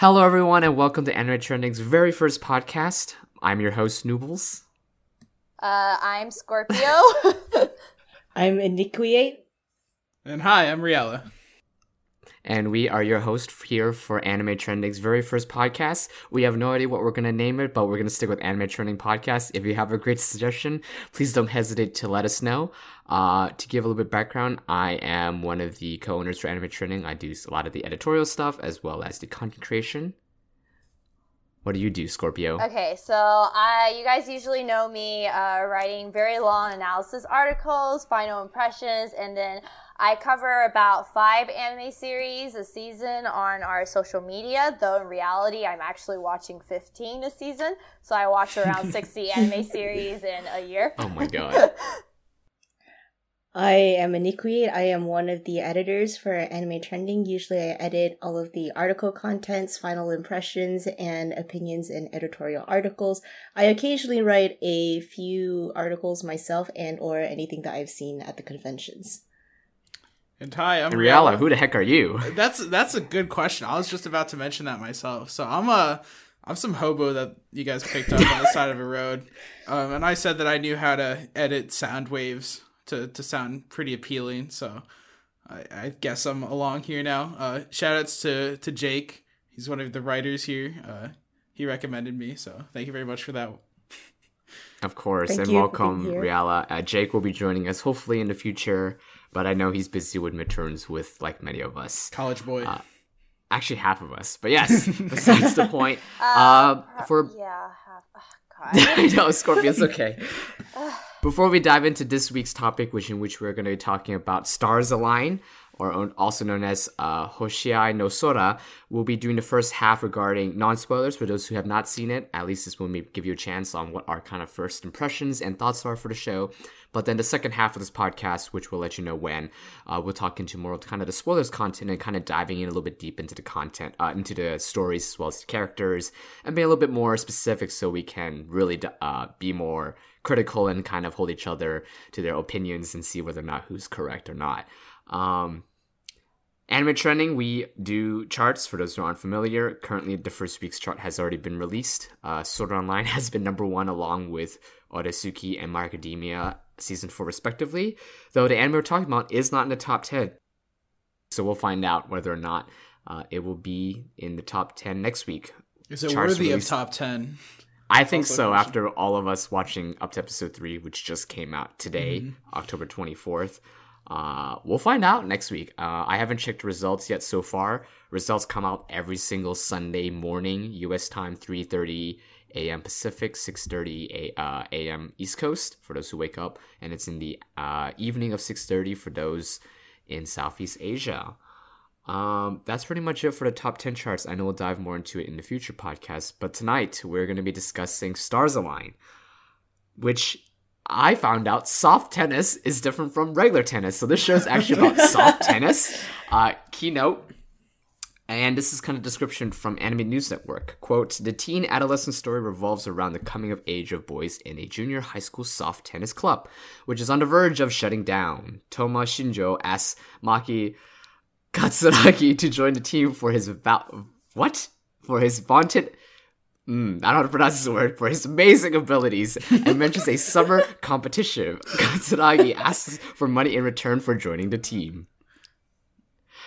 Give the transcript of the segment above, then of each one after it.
Hello, everyone, and welcome to Anime Trending's very first podcast. I'm your host, Noobles. I'm Scorpio. I'm Iniquiate. And hi, I'm Riella. And we are your host here for Anime Trending's very first podcast. We have no idea what we're going to name it, but we're going to stick with Anime Trending Podcast. If you have a great suggestion, please don't hesitate to let us know. To give a little bit of background, I am one of the co-owners for Anime Trending. I do a lot of the editorial stuff as well as the content creation. What do you do, Scorpio? Okay, so you guys usually know me writing very long analysis articles, final impressions, and then I cover about 5 anime series a season on our social media, though in reality I'm actually watching 15 a season, so I watch around 60 anime series in a year. Oh my god. I am Iniquiate. I am one of the editors for Anime Trending. Usually I edit all of the article contents, final impressions, and opinions in editorial articles. I occasionally write a few articles myself and or anything that I've seen at the conventions. And hi, I'm Riella. Who the heck are you? That's a good question. I was just about to mention that myself. So I'm some hobo that you guys picked up on the side of a road. And I said that I knew how to edit sound waves to sound pretty appealing, so I guess I'm along here now. Shoutouts to Jake. He's one of the writers here. He recommended me, so thank you very much for that. Of course, thank and welcome, Riella. Jake will be joining us hopefully in the future, but I know he's busy with midterms with, like, many of us. College boy. Actually, half of us, but yes, besides the point. Yeah, half. I know, Scorpio's okay. Before we dive into this week's topic, in which we're going to be talking about Stars Align, or also known as Hoshiai no Sora, we'll be doing the first half regarding non-spoilers for those who have not seen it. At least this will give you a chance on what our kind of first impressions and thoughts are for the show. But then the second half of this podcast, which we'll let you know when, we'll talk into more of kind of the spoilers content and kind of diving in a little bit deep into the content, into the stories as well as the characters, and being a little bit more specific so we can really be more critical and kind of hold each other to their opinions and see whether or not who's correct or not. Anime Trending, we do charts for those who aren't familiar. Currently, the first week's chart has already been released. Sword Art Online has been number 1 along with Odesuki and My Academia Season 4 respectively, though the anime we're talking about is not in the top 10. So we'll find out whether or not it will be in the top 10 next week. Is it charts worthy released of top 10? I think so, after all of us watching up to episode 3, which just came out today, October 24th. We'll find out next week. I haven't checked results yet so far. Results come out every single Sunday morning, U.S. time, 3:30 a.m. Pacific, 6:30 a.m. East Coast for those who wake up. And it's in the evening of 6:30 for those in Southeast Asia. That's pretty much it for the top 10 charts. I know we'll dive more into it in the future podcast. But tonight, we're going to be discussing Stars Align, which I found out soft tennis is different from regular tennis. So this show is actually about soft tennis. Keynote. And this is kind of description from Anime News Network. Quote, the teen adolescent story revolves around the coming of age of boys in a junior high school soft tennis club, which is on the verge of shutting down. Toma Shinjo asks Maki Katsuragi to join the team for his for his amazing abilities, and mentions a summer competition. Katsuragi asks for money in return for joining the team.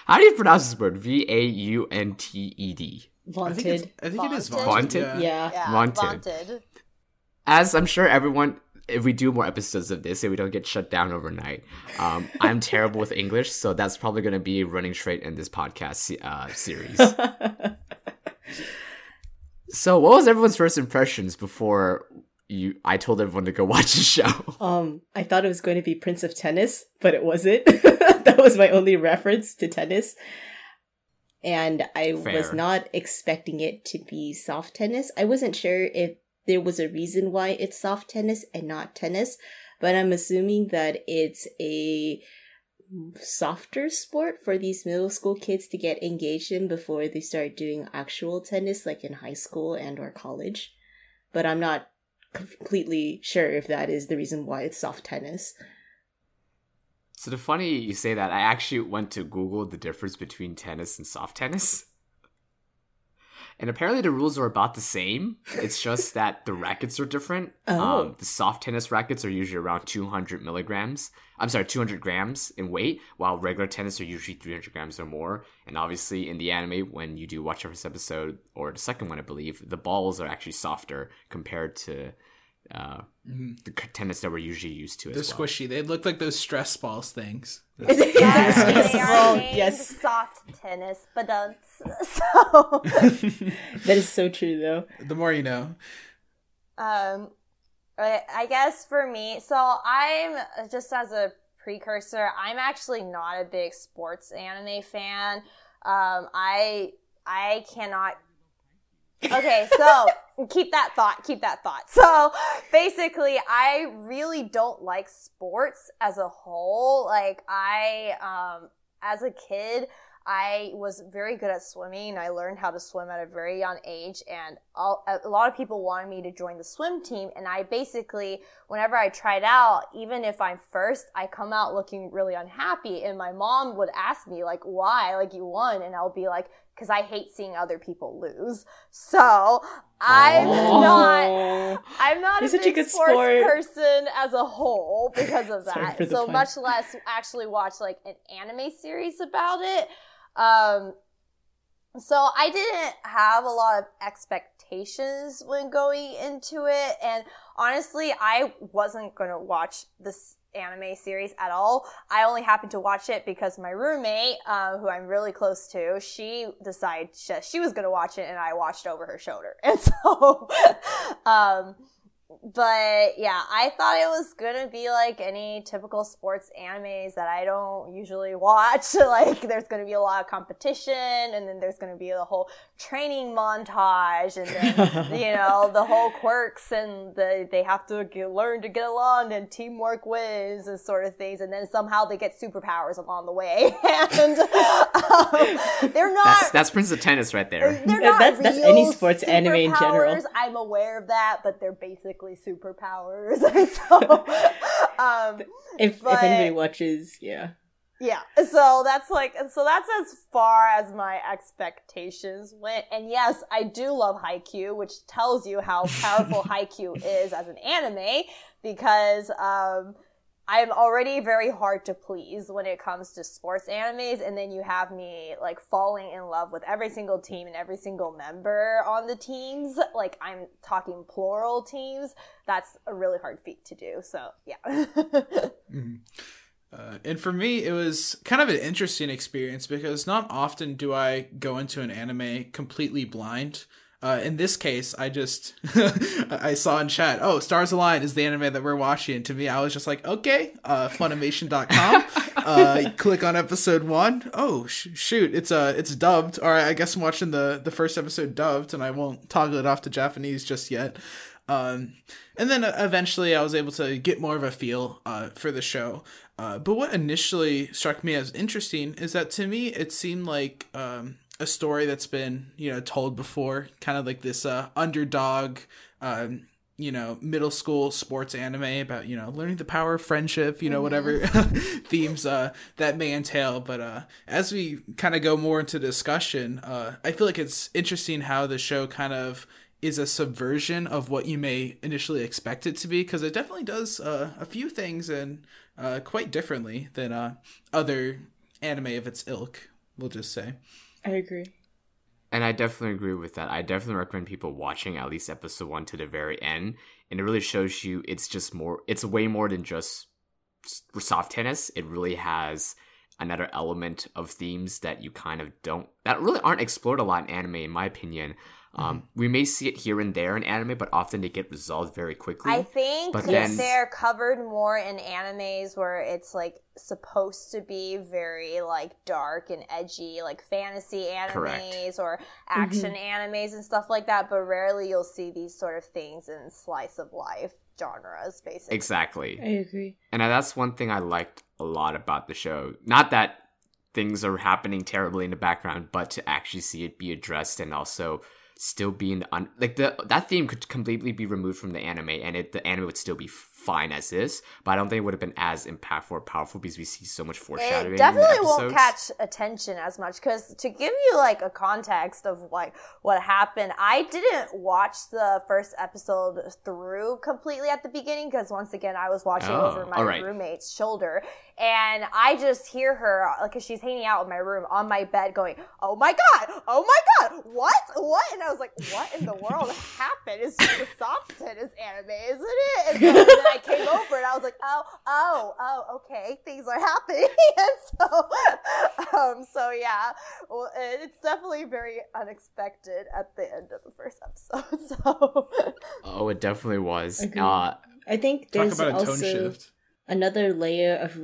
How do you pronounce this word? V-A-U-N-T-E-D. Vaunted. I think it is vaunted. Yeah. Vaunted. As I'm sure everyone, if we do more episodes of this, if we don't get shut down overnight, I'm terrible with English, so that's probably going to be running straight in this podcast series. So what was everyone's first impressions before I told everyone to go watch the show? I thought it was going to be Prince of Tennis, but it wasn't. That was my only reference to tennis. And I was not expecting it to be soft tennis. I wasn't sure if there was a reason why it's soft tennis and not tennis, but I'm assuming that it's a softer sport for these middle school kids to get engaged in before they start doing actual tennis, like in high school and or college. But I'm not completely sure if that is the reason why it's soft tennis. So the funny you say that, I actually went to Google the difference between tennis and soft tennis. And apparently the rules are about the same. It's just that the rackets are different. Oh. The soft tennis rackets are usually around 200 grams in weight, while regular tennis are usually 300 grams or more. And obviously in the anime, when you do watch the first episode, or the second one, I believe, the balls are actually softer compared to the tennis that we're usually used to. They're squishy. They look like those stress balls things. Yes, they are named soft tennis, but so that is so true, though. The more you know. I guess for me, so I'm just as a precursor, I'm actually not a big sports anime fan. I cannot. Okay, so keep that thought. So basically, I really don't like sports as a whole. Like as a kid, I was very good at swimming. I learned how to swim at a very young age, and a lot of people wanted me to join the swim team. And I basically, whenever I tried out, even if I'm first, I come out looking really unhappy. And my mom would ask me, like, why? Like, you won. And I'll be like, because I hate seeing other people lose. So I'm not a big sports person as a whole because of that. So much less actually watch like an anime series about it. So I didn't have a lot of expectations when going into it. And honestly, I wasn't going to watch this anime series at all. I only happened to watch it because my roommate, who I'm really close to, she decided she was going to watch it, and I watched over her shoulder. And so, but yeah, I thought it was going to be like any typical sports animes that I don't usually watch. Like, there's going to be a lot of competition, and then there's going to be the whole training montage, and then, you know, the whole quirks, and they have to learn to get along, and teamwork wins, and sort of things. And then somehow they get superpowers along the way. And they're not... That's Prince of Tennis right there. They're not that's any sports anime in general. I'm aware of that, but they're basically superpowers. So, if anybody watches, yeah. So that's as far as my expectations went. And yes, I do love Haikyuu, which tells you how powerful Haikyuu is as an anime, because I'm already very hard to please when it comes to sports animes, and then you have me like falling in love with every single team and every single member on the teams. Like, I'm talking plural teams. That's a really hard feat to do. So yeah. Mm-hmm. And for me, it was kind of an interesting experience, because not often do I go into an anime completely blind. In this case, I just, I saw in chat, oh, Stars Align is the anime that we're watching. And to me, I was just like, okay, Funimation.com, click on episode 1. Oh, shoot, it's dubbed. All right, I guess I'm watching the first episode dubbed, and I won't toggle it off to Japanese just yet. And then eventually I was able to get more of a feel for the show. But what initially struck me as interesting is that to me, it seemed like... a story that's been, you know, told before, kind of like this underdog, you know, middle school sports anime about, you know, learning the power of friendship, you know, whatever themes that may entail. But as we kind of go more into discussion, I feel like it's interesting how the show kind of is a subversion of what you may initially expect it to be, because it definitely does a few things and quite differently than other anime of its ilk, we'll just say. I agree. And I definitely agree with that. I definitely recommend people watching at least episode 1 to the very end. And it really shows you it's way more than just soft tennis. It really has another element of themes that you kind of that really aren't explored a lot in anime, in my opinion. We may see it here and there in anime, but often they get resolved very quickly. I think they're covered more in animes where it's like supposed to be very like dark and edgy, like fantasy animes, correct, or action animes and stuff like that. But rarely you'll see these sort of things in slice of life genres, basically. Exactly. I agree. And that's one thing I liked a lot about the show. Not that things are happening terribly in the background, but to actually see it be addressed and also still be in the that theme could completely be removed from the anime, and the anime would still be fine as is. But I don't think it would have been as impactful or powerful because we see so much foreshadowing. It definitely won't catch attention as much, because to give you like a context of like what happened, I didn't watch the first episode through completely at the beginning because once again I was watching over my roommate's shoulder, and I just hear her like, cause she's hanging out in my room on my bed going, oh my god, what?" And I was like, "What in the world happened? It's just a soft tennis anime, isn't it?" And then I came over and I was like, okay, things are happening. And so yeah, well, it's definitely very unexpected at the end of the first episode. So, it definitely was. I think there's also another layer of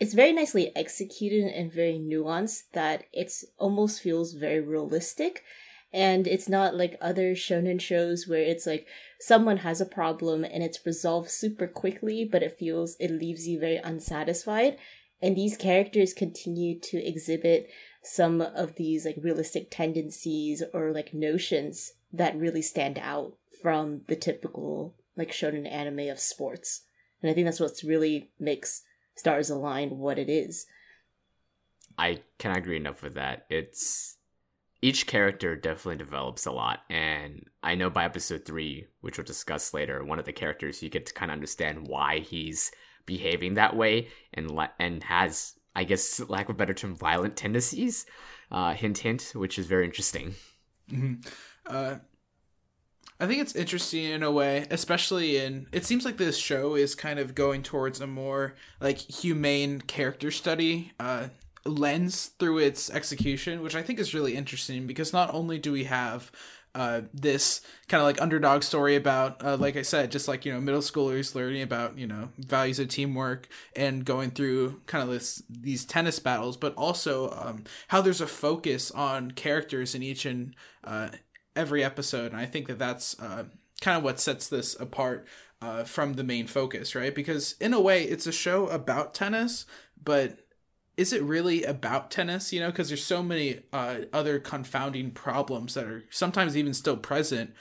it's very nicely executed and very nuanced that it's almost feels very realistic. And it's not like other shonen shows where it's like someone has a problem and it's resolved super quickly, but it leaves you very unsatisfied. And these characters continue to exhibit some of these like realistic tendencies or like notions that really stand out from the typical like shonen anime of sports. And I think that's what really makes Stars Align what it is. I cannot agree enough with that. Each character definitely develops a lot, and I know by episode 3, which we'll discuss later, one of the characters, you get to kind of understand why he's behaving that way and has, I guess, lack of a better term, violent tendencies, hint hint, which is very interesting. Mm-hmm. I think it's interesting in a way, especially it seems like this show is kind of going towards a more like humane character study lens through its execution, which I think is really interesting because not only do we have this kind of like underdog story about like I said, just like, you know, middle schoolers learning about, you know, values of teamwork and going through kind of these tennis battles, but also how there's a focus on characters in each and every episode. And I think that's kind of what sets this apart from the main focus, right? Because in a way it's a show about tennis, but is it really about tennis? You know, because there's so many other confounding problems that are sometimes even still present,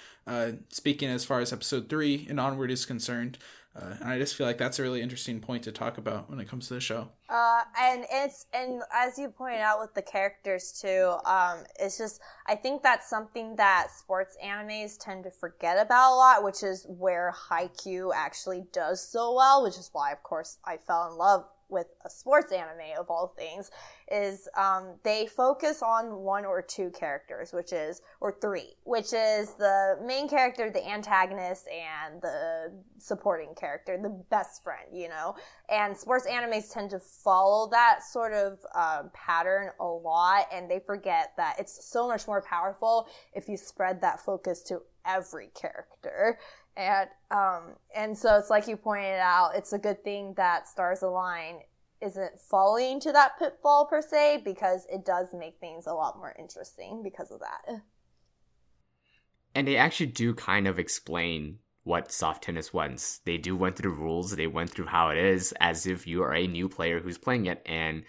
speaking as far as episode 3 and onward is concerned. And I just feel like that's a really interesting point to talk about when it comes to the show. And as you pointed out with the characters too, it's just, I think that's something that sports animes tend to forget about a lot, which is where Haikyuu actually does so well, which is why, of course, I fell in love with a sports anime of all things, is they focus on one or two characters, or three, which is the main character, the antagonist, and the supporting character, the best friend, you know? And sports animes tend to follow that sort of pattern a lot, and they forget that it's so much more powerful if you spread that focus to every character. And so it's like you pointed out, it's a good thing that Stars Align isn't falling to that pitfall per se, because it does make things a lot more interesting because of that. And they actually do kind of explain what soft tennis was. They went through rules, they went through how it is, as if you are a new player who's playing it. And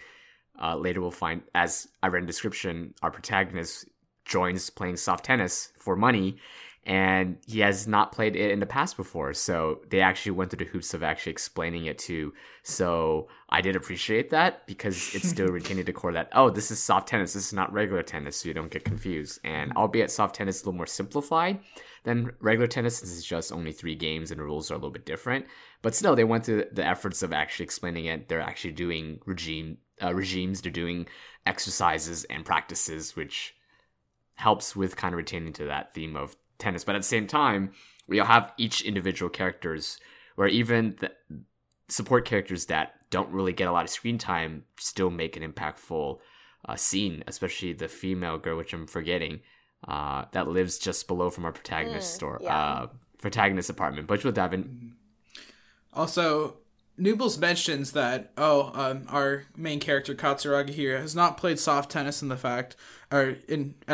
later we'll find, as I read in the description, our protagonist joins playing soft tennis for money, and he has not played it in the past before, so they actually went through the hoops of actually explaining it too. So I did appreciate that, because it's still retaining the core that, oh, this is soft tennis, this is not regular tennis, so you don't get confused. And albeit soft tennis is a little more simplified than regular tennis, since it's just only 3 games and the rules are a little bit different. But still, they went through the efforts of actually explaining it. They're actually doing regimes, they're doing exercises and practices, which helps with kind of retaining to that theme of tennis. But at the same time, we'll have each individual characters, or even the support characters that don't really get a lot of screen time, still make an impactful scene, especially the female girl, which I'm forgetting, that lives just below from our protagonist's apartment, but we'll dive in. Also, Noobles mentions that, our main character Katsuragi here has not played soft tennis at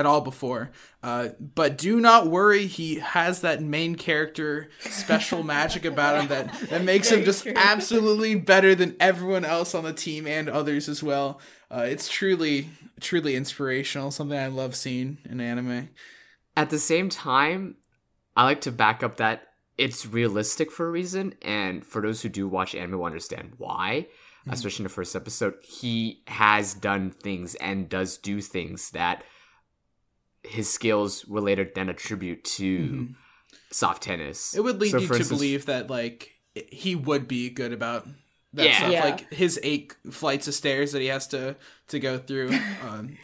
all before. But do not worry, he has that main character special magic about him that makes him just absolutely better than everyone else on the team and others as well. It's truly, truly inspirational, something I love seeing in anime. At the same time, I like to back up that it's realistic for a reason, and for those who do watch anime will understand why. Mm-hmm. Especially in the first episode, he has done things and does do things that his skills were later then attribute to soft tennis. It would lead to believe that, like, he would be good about that stuff. Yeah. Like, his 8 flights of stairs that he has to go through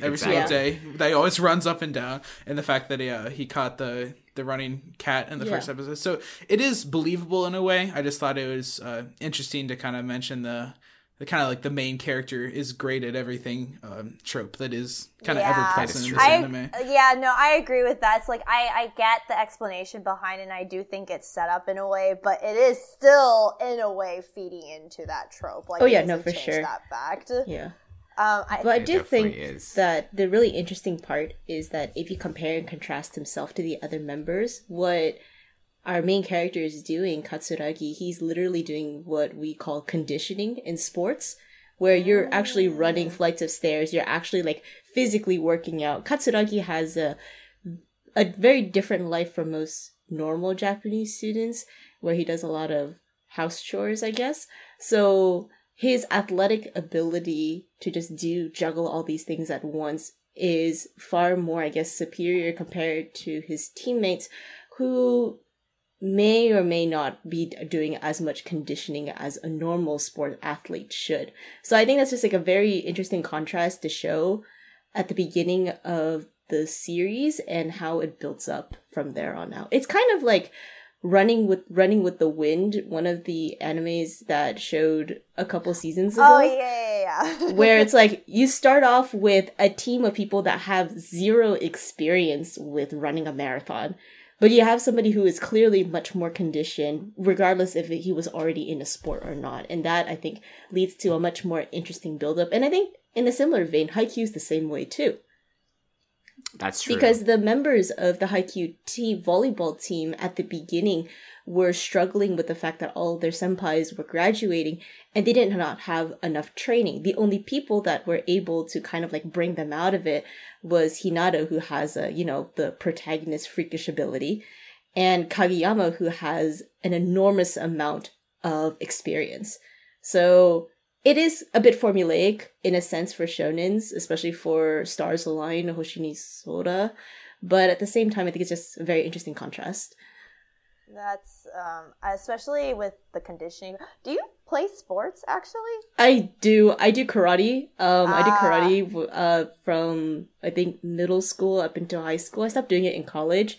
every single day, that he always runs up and down, and the fact that he caught the running cat in the first episode. So it is believable in a way. I just thought it was interesting to kind of mention the kind of like the main character is great at everything trope that is kind of ever present in this anime. I agree with that. It's like I get the explanation behind it, and I do think it's set up in a way, but it is still in a way feeding into that trope. Like, for sure. That fact. Yeah. But I do think that the really interesting part is that if you compare and contrast himself to the other members, what our main character is doing, Katsuragi, he's literally doing what we call conditioning in sports, where you're actually running flights of stairs, you're actually like physically working out. Katsuragi has a very different life from most normal Japanese students, where he does a lot of house chores, I guess. So his athletic ability to just juggle all these things at once is far more, I guess, superior compared to his teammates, who may or may not be doing as much conditioning as a normal sport athlete should. So I think that's just like a very interesting contrast to show at the beginning of the series and how it builds up from there on out. It's kind of like Running with the Wind, one of the animes that showed a couple seasons ago. Oh, yeah. Where it's like you start off with a team of people that have zero experience with running a marathon, but you have somebody who is clearly much more conditioned, regardless if he was already in a sport or not. And that, I think, leads to a much more interesting buildup. And I think in a similar vein, Haikyuu is the same way, too. That's true. Because the members of the Haikyuu volleyball team at the beginning were struggling with the fact that all their senpais were graduating and they did not have enough training. The only people that were able to kind of like bring them out of it was Hinata, who has the protagonist freakish ability, and Kageyama, who has an enormous amount of experience. So it is a bit formulaic in a sense for shonens, especially for Stars Align, Hoshiai no Sora, but at the same time, I think it's just a very interesting contrast. That's especially with the conditioning. Do you play sports actually? I do. I do karate. I did karate from I think middle school up until high school. I stopped doing it in college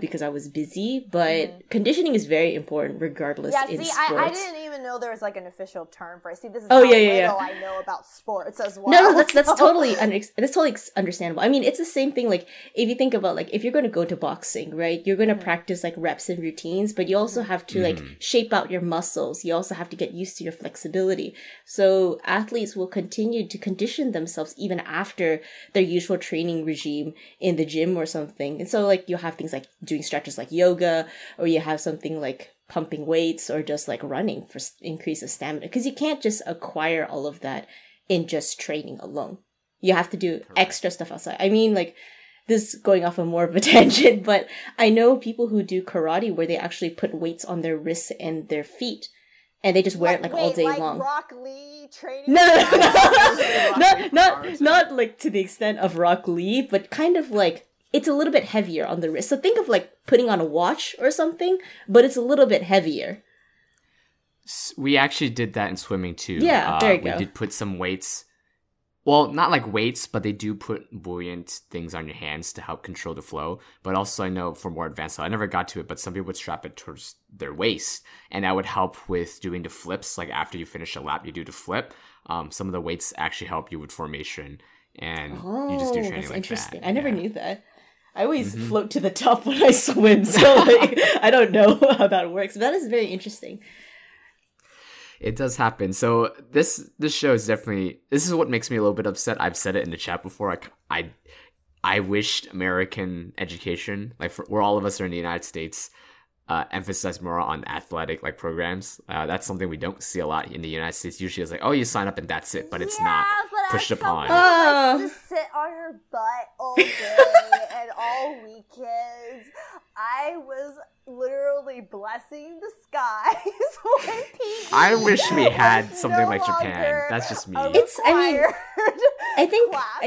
because I was busy. But conditioning is very important, regardless. Yeah. In sports. I didn't even know there was like an official term for it. See, this is how little I know about sports as well. No, that's totally understandable. I mean, it's the same thing. Like if you think about like if you're going to go to boxing, right? You're going to practice like reps and routines, but you also have to like shape out your muscles. You also have to get used to your flexibility. So athletes will continue to condition themselves even after their usual training regime in the gym or something. And so like you'll have things like doing stretches like yoga, or you have something like pumping weights, or just like running for increase of stamina, because you can't just acquire all of that in just training alone. You have to do extra stuff outside. I mean, like, this is going off on more of a tangent, but I know people who do karate where they actually put weights on their wrists and their feet, and they just wear it all day long. Rock Lee training? No. not like to the extent of Rock Lee, but kind of like it's a little bit heavier on the wrist. So think of like putting on a watch or something, but it's a little bit heavier. We actually did that in swimming too. Yeah, there you go. We did put some weights. Well, not like weights, but they do put buoyant things on your hands to help control the flow. But also, I know for more advanced, I never got to it, but some people would strap it towards their waist. And that would help with doing the flips. Like after you finish a lap, you do the flip. Some of the weights actually help you with formation. And you just do training like that. Interesting. I never knew that. I always float to the top when I swim. So I don't know how that works. But that is very interesting. it does happen. So this show is definitely, this is what makes me a little bit upset. I've said it in the chat before. I wished American education, like where all of us are in the United States, emphasize more on athletic like programs. That's something we don't see a lot in the United States. Usually it's like, oh, you sign up and that's it, but it's not pushed upon. Just sit on her butt all day and all weekends. I was literally blessing the skies when PE. I wish we had something like Japan. That's just me. I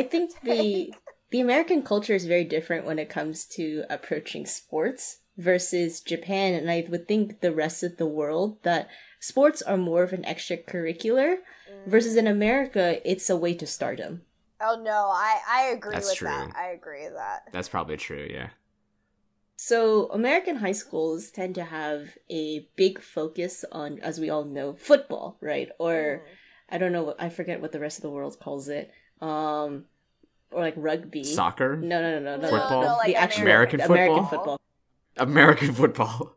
think the American culture is very different when it comes to approaching sports versus Japan, and I would think the rest of the world that sports are more of an extracurricular versus in America it's a way to stardom. Oh no, I agree with that. I agree with that. That's probably true, yeah. So American high schools tend to have a big focus on, as we all know, football, right? Or I don't know, I forget what the rest of the world calls it. Or like rugby, soccer. No. Football. No, like the actual American football. American football.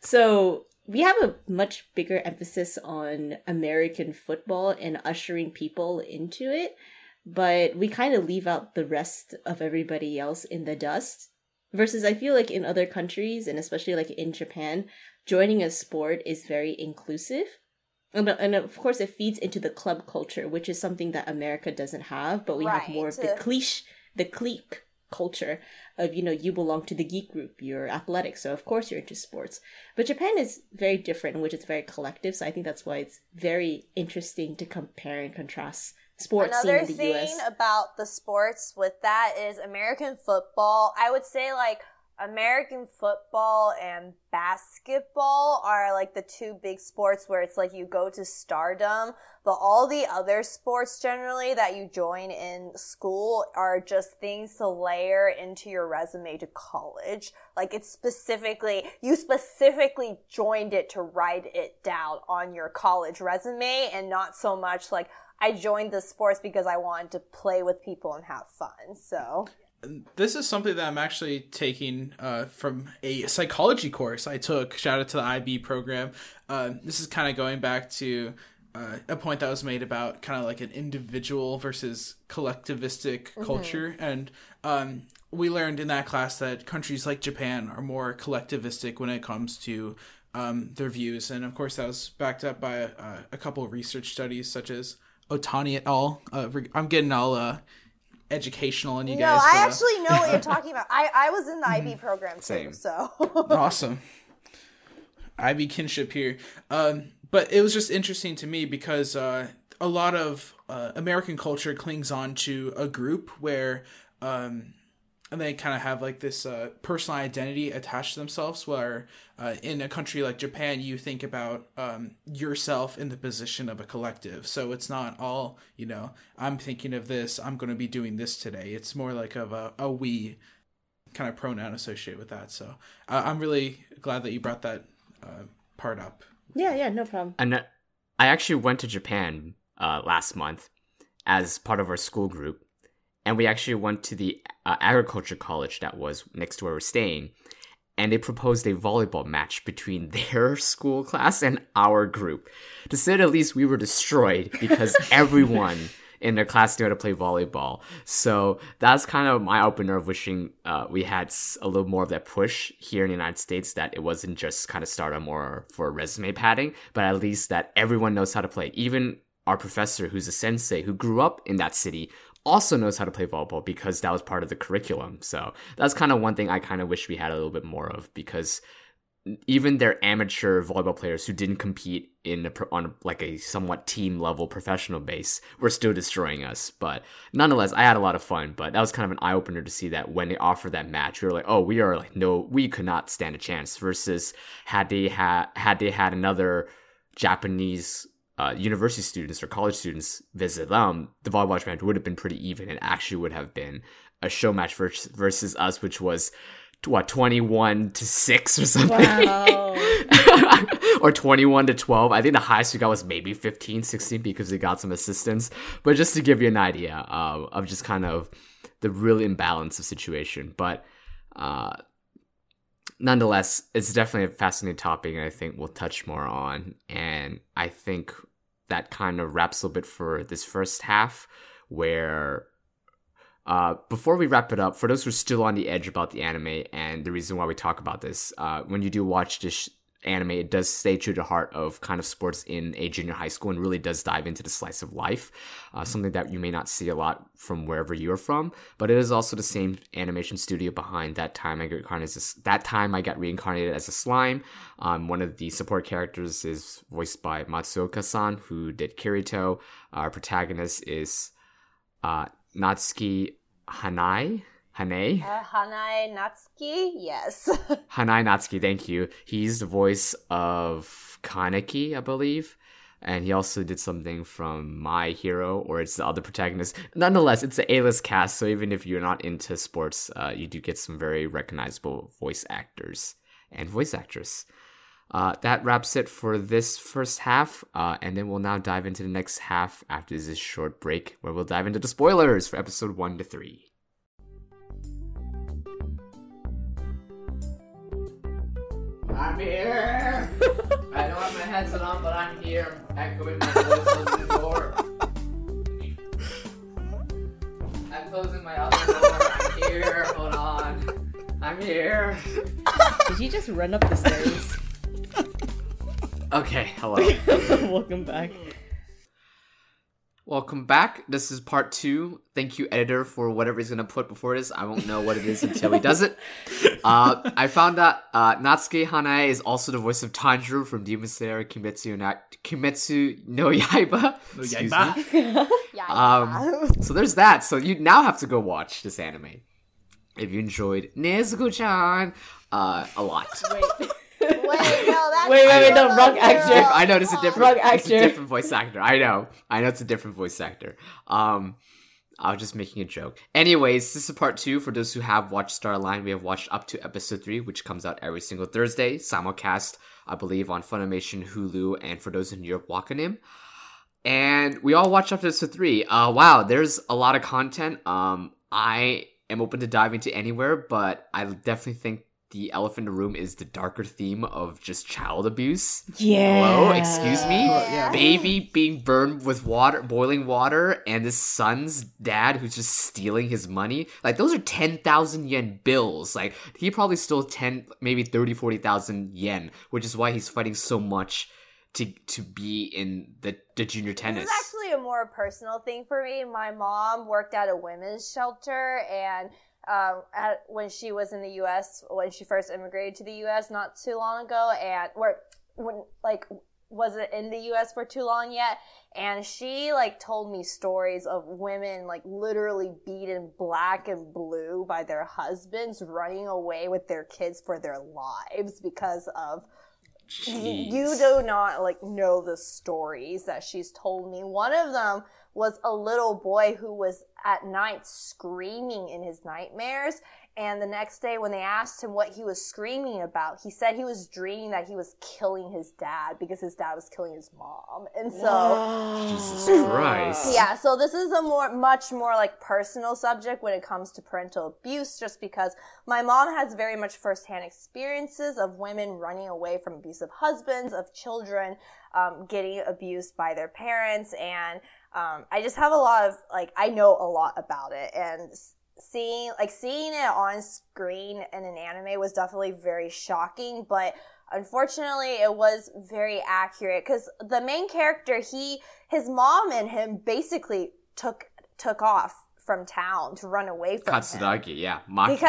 So we have a much bigger emphasis on American football and ushering people into it, but we kind of leave out the rest of everybody else in the dust. Versus I feel like in other countries, and especially like in Japan, joining a sport is very inclusive. And of course it feeds into the club culture, which is something that America doesn't have, but we have more of the clique culture of, you know, you belong to the geek group, you're athletic, so of course you're into sports. But Japan is very different, which is very collective, so I think that's why it's very interesting to compare and contrast sports scene in the US. Another thing about the sports with that is American football. I would say like American football and basketball are like the two big sports where it's like you go to stardom, but all the other sports generally that you join in school are just things to layer into your resume to college. Like it's you specifically joined it to write it down on your college resume and not so much like I joined the sports because I wanted to play with people and have fun, so... This is something that I'm actually taking from a psychology course I took. Shout out to the IB program. This is kind of going back to a point that was made about kind of like an individual versus collectivistic culture. And we learned in that class that countries like Japan are more collectivistic when it comes to their views. And of course, that was backed up by a couple of research studies such as Otani et al. I'm getting all... educational and you guys. No, I actually know what you're talking about. I was in the IB program too. Same. So awesome. IB kinship here. But it was just interesting to me because a lot of American culture clings on to a group where and they kind of have like this personal identity attached to themselves, where in a country like Japan, you think about yourself in the position of a collective. So it's not all, you know, I'm thinking of this, I'm going to be doing this today. It's more like of a we kind of pronoun associated with that. So I'm really glad that you brought that part up. Yeah, no problem. And I actually went to Japan last month as part of our school group. And we actually went to the agriculture college that was next to where we're staying. And they proposed a volleyball match between their school class and our group. To say the least, we were destroyed because everyone in their class knew how to play volleyball. So that's kind of my opener of wishing we had a little more of that push here in the United States, that it wasn't just kind of stardom more for resume padding, but at least that everyone knows how to play. Even our professor, who's a sensei, who grew up in that city, also knows how to play volleyball because that was part of the curriculum. So that's kind of one thing I kind of wish we had a little bit more of, because even their amateur volleyball players who didn't compete on like a somewhat team level professional base were still destroying us. But nonetheless, I had a lot of fun, but that was kind of an eye-opener to see that when they offered that match, we were like, oh, we are like, no, we could not stand a chance, versus had they had another Japanese university students or college students visit them, the volleyball match would have been pretty even and actually would have been a show match versus us, which was 21-6 or something. Wow. Or 21-12. I think the highest we got was maybe 15-16 because we got some assistance. But just to give you an idea of just kind of the real imbalance of situation. But nonetheless, it's definitely a fascinating topic, and I think we'll touch more on. And I think that kind of wraps a little bit for this first half, where before we wrap it up, for those who are still on the edge about the anime and the reason why we talk about this, when you do watch this anime, it does stay true to the heart of kind of sports in a junior high school and really does dive into the slice of life, something that you may not see a lot from wherever you're from. But it is also the same animation studio behind That Time I Got Reincarnated as a Slime. One of the support characters is voiced by Matsuoka-san, who did Kirito. Our protagonist is Natsuki Hanae. Hanae Natsuki, yes. Hanae Natsuki, thank you. He's the voice of Kaneki, I believe. And he also did something from My Hero, or it's the other protagonist. Nonetheless, it's an A-list cast, so even if you're not into sports, you do get some very recognizable voice actors and voice actress. That wraps it for this first half, and then we'll now dive into the next half after this short break, where we'll dive into the spoilers for episode 1-3. I'm here! I don't have my headset on, but I'm here, echoing my voice over the door. I'm closing my other door, I'm here, hold on. I'm here. Did you just run up the stairs? Okay, hello. Welcome back. Welcome back. This is part 2. Thank you, editor, for whatever he's going to put before this. I won't know what it is until he does it. I found that Natsuki Hanae is also the voice of Tanjiro from Demon Slayer, Kimetsu no Yaiba. So there's that. So you now have to go watch this anime if you enjoyed Nezuko-chan a lot. Wait, no, wrong actor. I know, it's a different voice actor. I know, it's a different voice actor. I was just making a joke. Anyways, this is part 2. For those who have watched Stars Align, we have watched up to episode 3, which comes out every single Thursday, simulcast, I believe, on Funimation, Hulu, and for those in Europe, Wakanim. And we all watched up to episode 3. Wow, there's a lot of content. I am open to dive into anywhere, but I definitely think the elephant in the room is the darker theme of just child abuse. Yeah. Hello, excuse me? Yeah. Baby being burned with boiling water, and his son's dad who's just stealing his money. Like, those are 10,000 yen bills. Like, he probably stole 10, maybe 30, 40,000 yen, which is why he's fighting so much to be in the junior tennis. This is actually a more personal thing for me. My mom worked at a women's shelter, and when she was in the U.S., when she first immigrated to the U.S. not too long ago, and wasn't in the U.S. for too long yet, and she told me stories of women literally beaten black and blue by their husbands, running away with their kids for their lives because of. You do not know the stories that she's told me. One of them was a little boy who was at night screaming in his nightmares. And the next day when they asked him what he was screaming about, he said he was dreaming that he was killing his dad because his dad was killing his mom. And so... Whoa. Jesus Christ. Yeah, so this is a much more personal subject when it comes to parental abuse, just because my mom has very much firsthand experiences of women running away from abusive husbands, of children getting abused by their parents, and I just have a lot of, I know a lot about it, and... Seeing it on screen in an anime was definitely very shocking, but unfortunately it was very accurate because the main character, his mom and him basically took off from town to run away from Katsuragi, him. Yeah. Maki.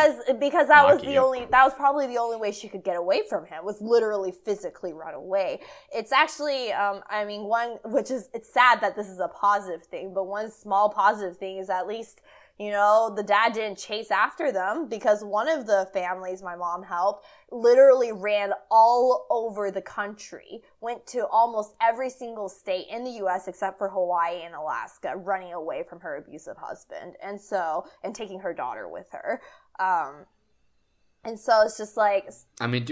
Because that Maki, was the yeah. only that was probably the only way she could get away from him, was literally physically run away. It's actually it's sad that this is a positive thing, but one small positive thing is at least the dad didn't chase after them, because one of the families my mom helped literally ran all over the country, went to almost every single state in the U.S. except for Hawaii and Alaska, running away from her abusive husband, and taking her daughter with her. And so it's just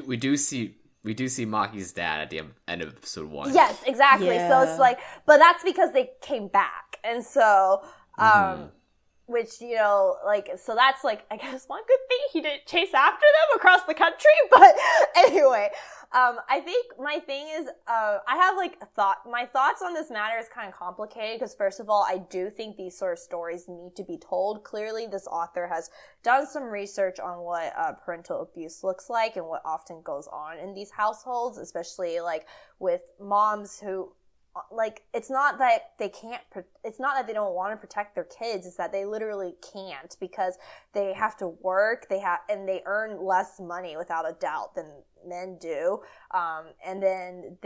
we do see Maki's dad at the end of episode 1. Yes, exactly. Yeah. So it's but that's because they came back, and so. Which, you know, like, so that's, like, I guess one good thing he didn't chase after them across the country. But anyway, I think my thing is, I have, like, a thought. My thoughts on this matter is kind of complicated because, first of all, I do think these sort of stories need to be told. Clearly, this author has done some research on what parental abuse looks like and what often goes on in these households, especially, like, with moms who... Like, it's not that they can't, it's not that they don't want to protect their kids, it's that they literally can't because they have to work, and they earn less money without a doubt than men do. And then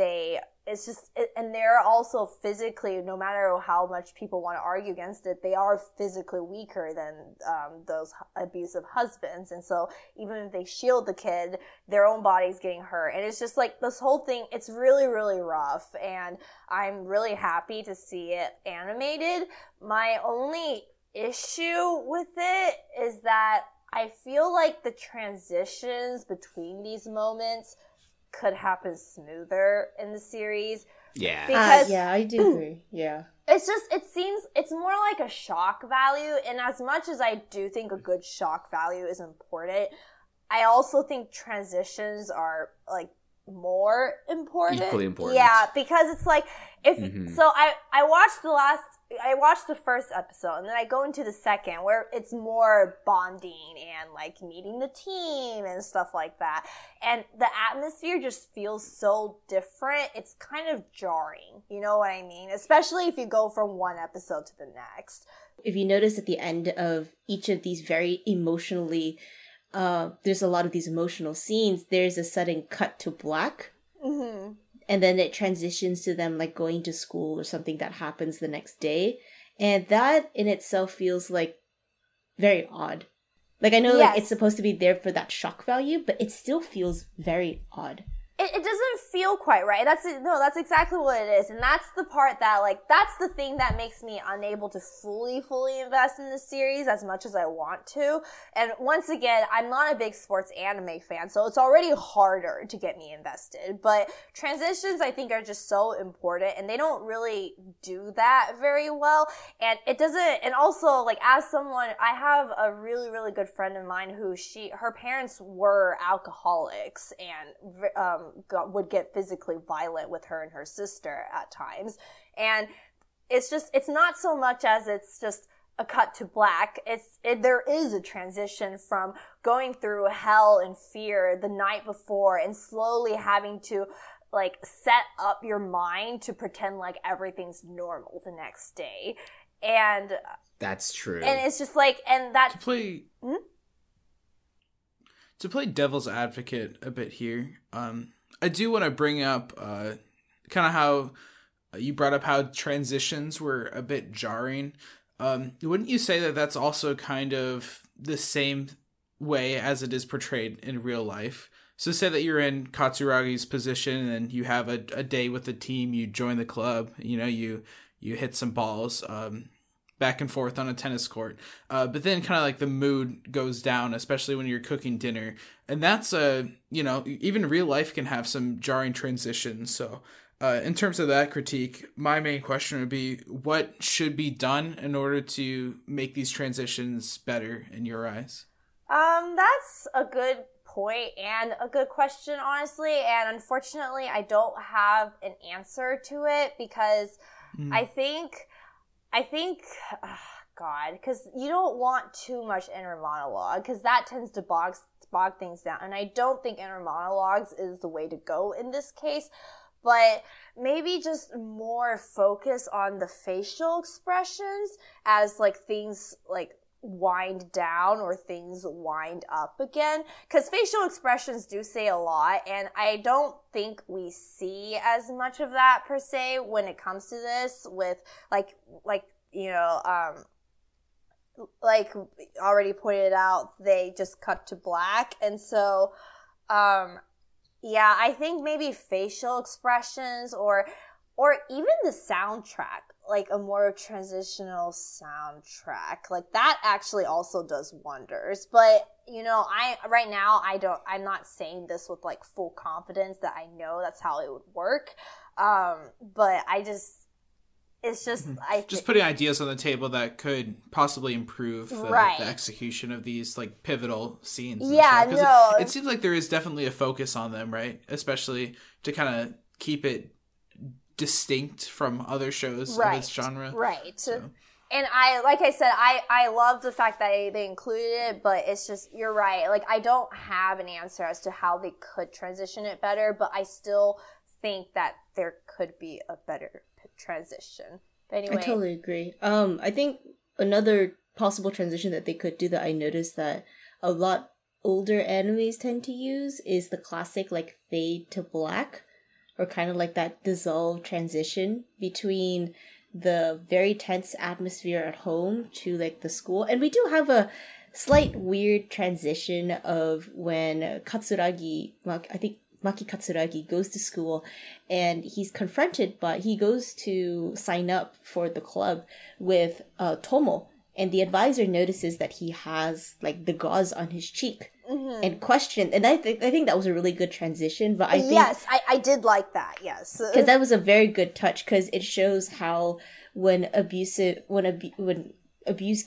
and they're also physically, no matter how much people want to argue against it, they are physically weaker than those abusive husbands. And so even if they shield the kid, their own body's getting hurt. And it's just like this whole thing, it's really, really rough. And I'm really happy to see it animated. My only issue with it is that I feel like the transitions between these moments could happen smoother in the series. Yeah. Because yeah, I do agree. Yeah. It's just, it seems, it's more like a shock value. And as much as I do think a good shock value is important, I also think transitions are, like, more important. Equally important. Yeah, because it's like, I watched the first episode, and then I go into the second, where it's more bonding and, like, meeting the team and stuff like that. And the atmosphere just feels so different. It's kind of jarring, you know what I mean? Especially if you go from one episode to the next. If you notice at the end of each of these very there's a lot of these emotional scenes, there's a sudden cut to black. Mm-hmm. And then it transitions to them, like, going to school or something that happens the next day. And that in itself feels, like, very odd. Like, I know, yes, like, it's supposed to be there for that shock value, but it still feels very odd. It doesn't feel quite right. That's exactly what it is. And that's the part that, like, that's the thing that makes me unable to fully invest in this series as much as I want to. And once again, I'm not a big sports anime fan, so it's already harder to get me invested. But transitions, I think, are just so important, and they don't really do that very well. And it doesn't, and also, like, as someone, I have a really, really good friend of mine who her parents were alcoholics and, would get physically violent with her and her sister at times. And it's just, it's not so much as it's just a cut to black. There is a transition from going through hell and fear the night before and slowly having to, like, set up your mind to pretend like everything's normal the next day. And that's true. And it's just like, and that's... To play devil's advocate a bit here, I do want to bring up kind of how you brought up how transitions were a bit jarring. Wouldn't you say that that's also kind of the same way as it is portrayed in real life? So say that you're in Katsuragi's position and you have a day with the team, you join the club, you know, you hit some balls, back and forth on a tennis court. But then kind of like the mood goes down, especially when you're cooking dinner. And that's, you know, even real life can have some jarring transitions. So in terms of that critique, my main question would be, what should be done in order to make these transitions better in your eyes? That's a good point and a good question, honestly. And unfortunately, I don't have an answer to it because I think, because you don't want too much inner monologue, because that tends to bog things down. And I don't think inner monologues is the way to go in this case, but maybe just more focus on the facial expressions as, like, things, like, wind down or things wind up again, because facial expressions do say a lot, and I don't think we see as much of that per se when it comes to this, with like you know, like already pointed out, they just cut to black. And so yeah, I think maybe facial expressions or even the soundtrack, like a more transitional soundtrack, like that actually also does wonders. But, you know, I'm not saying this with, like, full confidence that I know that's how it would work. But I just, It's just just putting ideas on the table that could possibly improve the execution of these like pivotal scenes. Yeah, and stuff. It seems like there is definitely a focus on them, right? Especially to kind of keep it distinct from other shows of its genre. Right. So. And I love the fact that they included it, but it's just, you're right. Like, I don't have an answer as to how they could transition it better, but I still think that there could be a better transition. But anyway, I totally agree. I think another possible transition that they could do that I noticed that a lot older animes tend to use is the classic like fade to black, or kind of like that dissolve transition between the very tense atmosphere at home to like the school. And we do have a slight weird transition of when Katsuragi, I think Maki Katsuragi, goes to school and he's confronted by, he goes to sign up for the club with Tomo, and the advisor notices that he has like the gauze on his cheek and questioned. And I think that was a really good transition, but I think... Yes, I did like that, yes. Because that was a very good touch, because it shows how when abused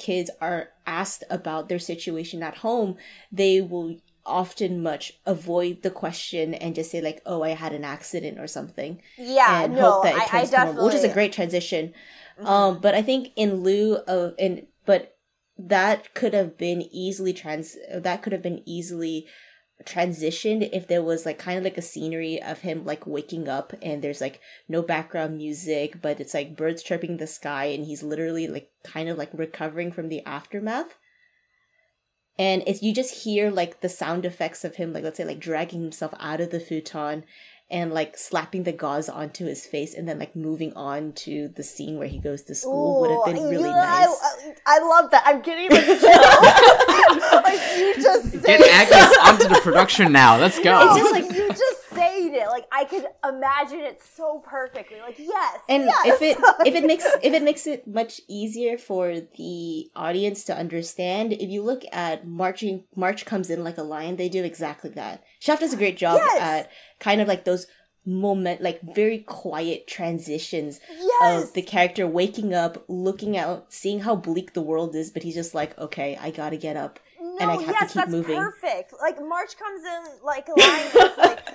kids are asked about their situation at home, they will often much avoid the question and just say like, oh, I had an accident or something. Yeah, and hope that it turns to normal, which is a great transition. But I think in lieu of but that could have been easily transitioned if there was like kind of like a scenery of him like waking up and there's like no background music, but it's like birds chirping the sky and he's literally like kind of like recovering from the aftermath. And if you just hear, like, the sound effects of him, like, let's say, like, dragging himself out of the futon and, like, slapping the gauze onto his face and then, like, moving on to the scene where he goes to school would have been really nice. I love that. I'm getting, like, chills. Like, you just say it. Get Agnes onto the production now. Let's go. No, it's just, like, you just saying it. Like, I could imagine it so perfectly. Like, yes, and yes. If it makes it much easier for the audience to understand, if you look at March Comes in Like a Lion, they do exactly that. Shaft does a great job at kind of like those very quiet transitions of the character waking up, looking out, seeing how bleak the world is, but he's just like, okay, I gotta get up. And I have to keep moving. Perfect. Like, March Comes in Like a Lion is like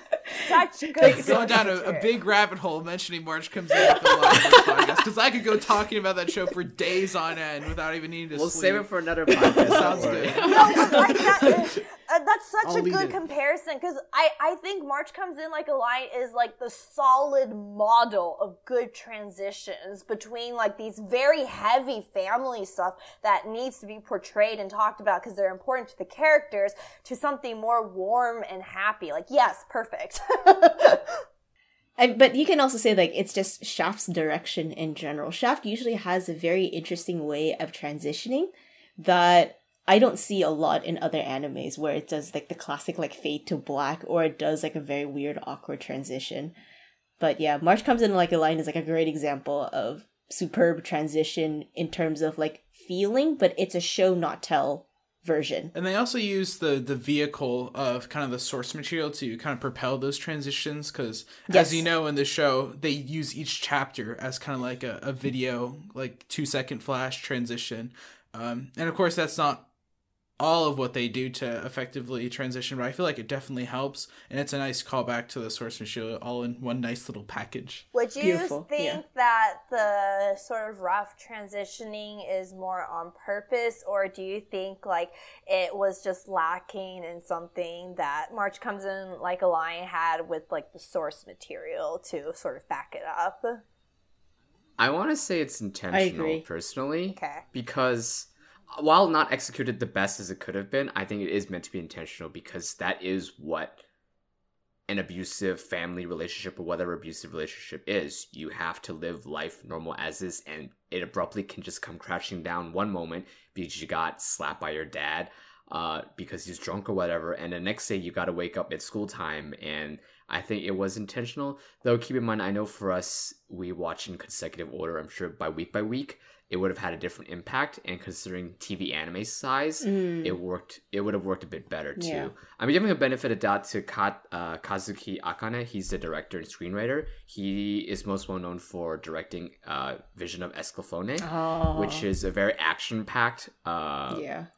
such good. Like, going down a big rabbit hole mentioning March Comes in Like a Lion podcast, because I could go talking about that show for days on end without even needing to. We'll save it for another podcast. Sounds good. That's such a good comparison, because I think March Comes in Like a Lion is like the solid model of good transitions between like these very heavy family stuff that needs to be portrayed and talked about because they're important to the characters, to something more warm and happy. Like, yes, perfect. But you can also say like it's just Shaft's direction in general. Shaft usually has a very interesting way of transitioning that I don't see a lot in other animes, where it does like the classic like fade to black, or it does like a very weird awkward transition. But yeah, March Comes in Like a Lion is like a great example of superb transition in terms of like feeling, but it's a show not tell version. And they also use the vehicle of kind of the source material to kind of propel those transitions, because as you know in the show, they use each chapter as kind of like a video, like 2-second flash transition. And of course that's not all of what they do to effectively transition, but I feel like it definitely helps, and it's a nice callback to the source material all in one nice little package. Would you think that the sort of rough transitioning is more on purpose, or do you think like it was just lacking in something that March Comes in Like a Lion had with like the source material to sort of back it up? I want to say it's intentional, personally, because while not executed the best as it could have been, I think it is meant to be intentional, because that is what an abusive family relationship or whatever abusive relationship is. You have to live life normal as is, and it abruptly can just come crashing down one moment because you got slapped by your dad because he's drunk or whatever, and the next day you got to wake up at school time. And I think it was intentional, though keep in mind, I know for us, we watch in consecutive order, I'm sure by week it would have had a different impact. And considering TV anime size, it would have worked a bit better too. Yeah. I'm giving a benefit of doubt to Kazuki Akane. He's the director and screenwriter. He is most well known for directing Vision of Escaflowne, which is a very action-packed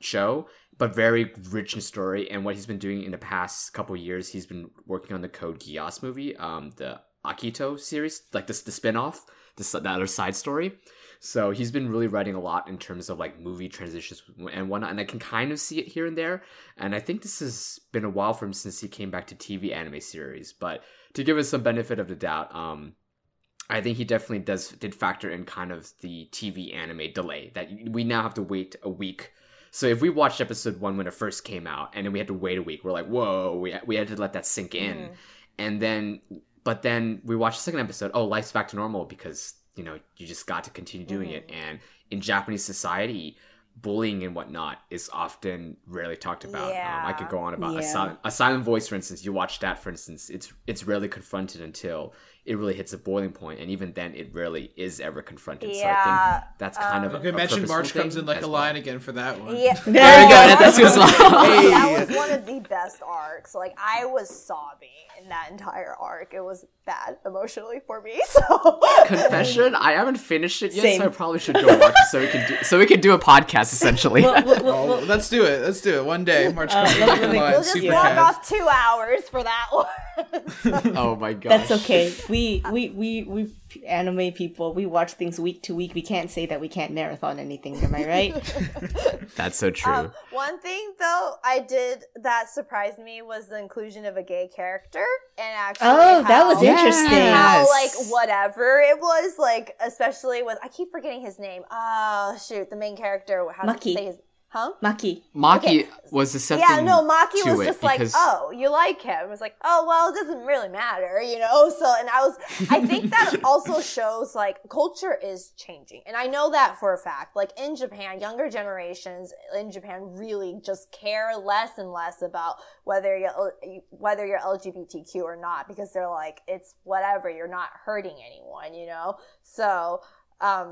show, but very rich in story. And what he's been doing in the past couple years, he's been working on the Code Geass movie, the Akito series, like the spin-off, the other side story. So he's been really writing a lot in terms of like movie transitions and whatnot, and I can kind of see it here and there. And I think this has been a while for him since he came back to TV anime series. But to give us some benefit of the doubt, I think he definitely did factor in kind of the TV anime delay that we now have to wait a week. So if we watched episode 1 when it first came out, and then we had to wait a week, we're like, whoa, we had to let that sink in, and then but then we watched the second episode. Oh, life's back to normal because, you know, you just got to continue doing it. And in Japanese society, bullying and whatnot is often rarely talked about. I could go on about A Silent Voice, for instance. You watch that, for instance. It's rarely confronted until it really hits a boiling point. And even then, it rarely is ever confronted. Yeah. So I think that's kind of a purposeful thing. You mentioned March Comes in Like a Lion again for that one. Yeah. There we go. That's his line. That was one of the best arcs. Like, I was sobbing in that entire arc. It was bad emotionally for me. So confession, I haven't finished it yet, so I probably should go watch it so we can do a podcast. Essentially, we'll let's do it one day. March comes in like a lion. We'll just walk off 2 hours for that one. Oh my god, that's okay. We anime people, we watch things week to week. We can't say that we can't marathon anything. Am I right? That's so true. One thing though, I did that surprised me was the inclusion of a gay character, and actually, that was interesting. How like whatever it was, like especially with I keep forgetting his name. Oh shoot, the main character. How Maki. Did you say his? Huh? Maki okay. was accepting. Yeah, no, Maki was just like, oh, you like him. It was like, oh, well, it doesn't really matter, you know? So, and I think that also shows, like, culture is changing. And I know that for a fact. Like, in Japan, younger generations in Japan really just care less and less about whether you're LGBTQ or not, because they're like, it's whatever, you're not hurting anyone, you know? So...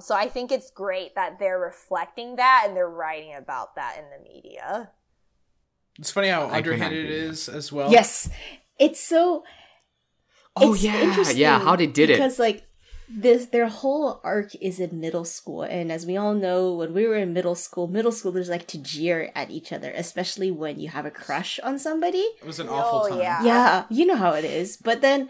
So I think it's great that they're reflecting that and they're writing about that in the media. It's funny how underhanded it is as well. Yes. It's so... Oh, it's interesting how they did it. Because, like, their whole arc is in middle school. And as we all know, when we were in middle schoolers like to jeer at each other, especially when you have a crush on somebody. It was an awful time. Yeah, you know how it is. But then...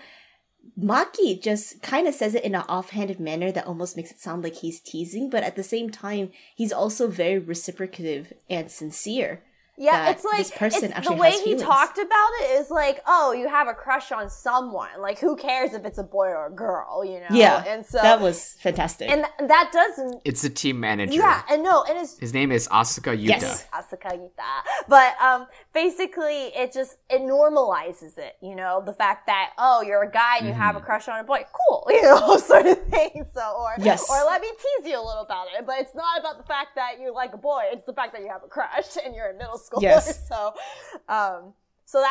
Maki just kind of says it in an offhanded manner that almost makes it sound like he's teasing, but at the same time, he's also very reciprocative and sincere. Yeah, it's like, the way he talked about it is like, oh, you have a crush on someone. Like, who cares if it's a boy or a girl, you know? Yeah, and so, that was fantastic. And that doesn't... It's a team manager. Yeah, and no, and it's... His name is Asuka Yuta. Yes, Asuka Yuta. But basically, it normalizes it, you know? The fact that, oh, you're a guy and you have a crush on a boy. Cool, you know, sort of thing. So, or let me tease you a little about it. But it's not about the fact that you like a boy. It's the fact that you have a crush and you're in middle school. Yes. So that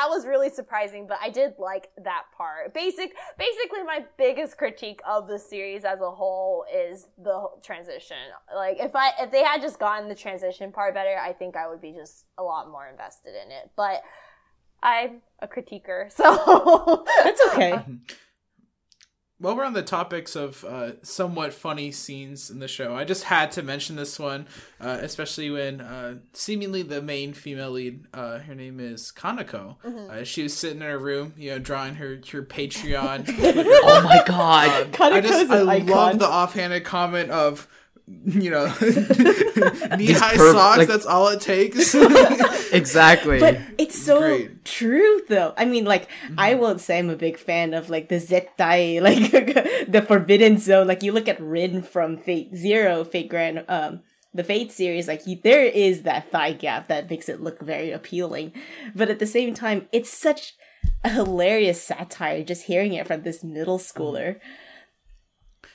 was really surprising, but I did like that part. Basically, my biggest critique of the series as a whole is the transition. Like, if they had just gotten the transition part better, I think I would be just a lot more invested in it. But I'm a critiquer, so that's okay. Well, we're on the topics of somewhat funny scenes in the show. I just had to mention this one, especially when seemingly the main female lead, her name is Kanako. Mm-hmm. She was sitting in her room, you know, drawing her Patreon. Oh my god, I love the offhanded comment of, you know, knee-high socks. Like, that's all it takes. Exactly. But it's so great. True, though. I mean, like, I won't say I'm a big fan of, like, the Zettai, like, the Forbidden Zone. Like, you look at Rin from Fate Zero, the Fate series, like, there is that thigh gap that makes it look very appealing. But at the same time, it's such a hilarious satire just hearing it from this middle schooler.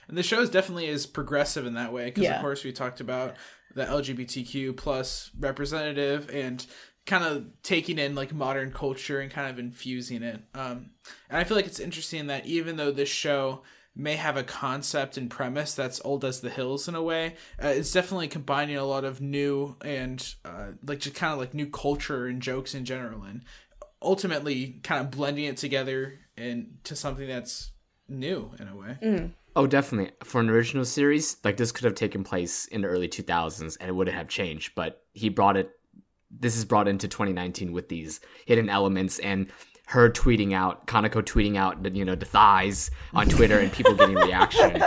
And the show is definitely progressive in that way because, of course, we talked about the LGBTQ plus representative and kind of taking in, like, modern culture and kind of infusing it. And I feel like it's interesting that even though this show may have a concept and premise that's old as the hills in a way. It's definitely combining a lot of new and new culture and jokes in general, and ultimately kind of blending it together into something that's new in a way. Mm. Oh, definitely. For an original series, like, this could have taken place in the early 2000s and it wouldn't have changed, but this is brought into 2019 with these hidden elements and her tweeting out, Kanako tweeting out, the thighs on Twitter and people getting reaction,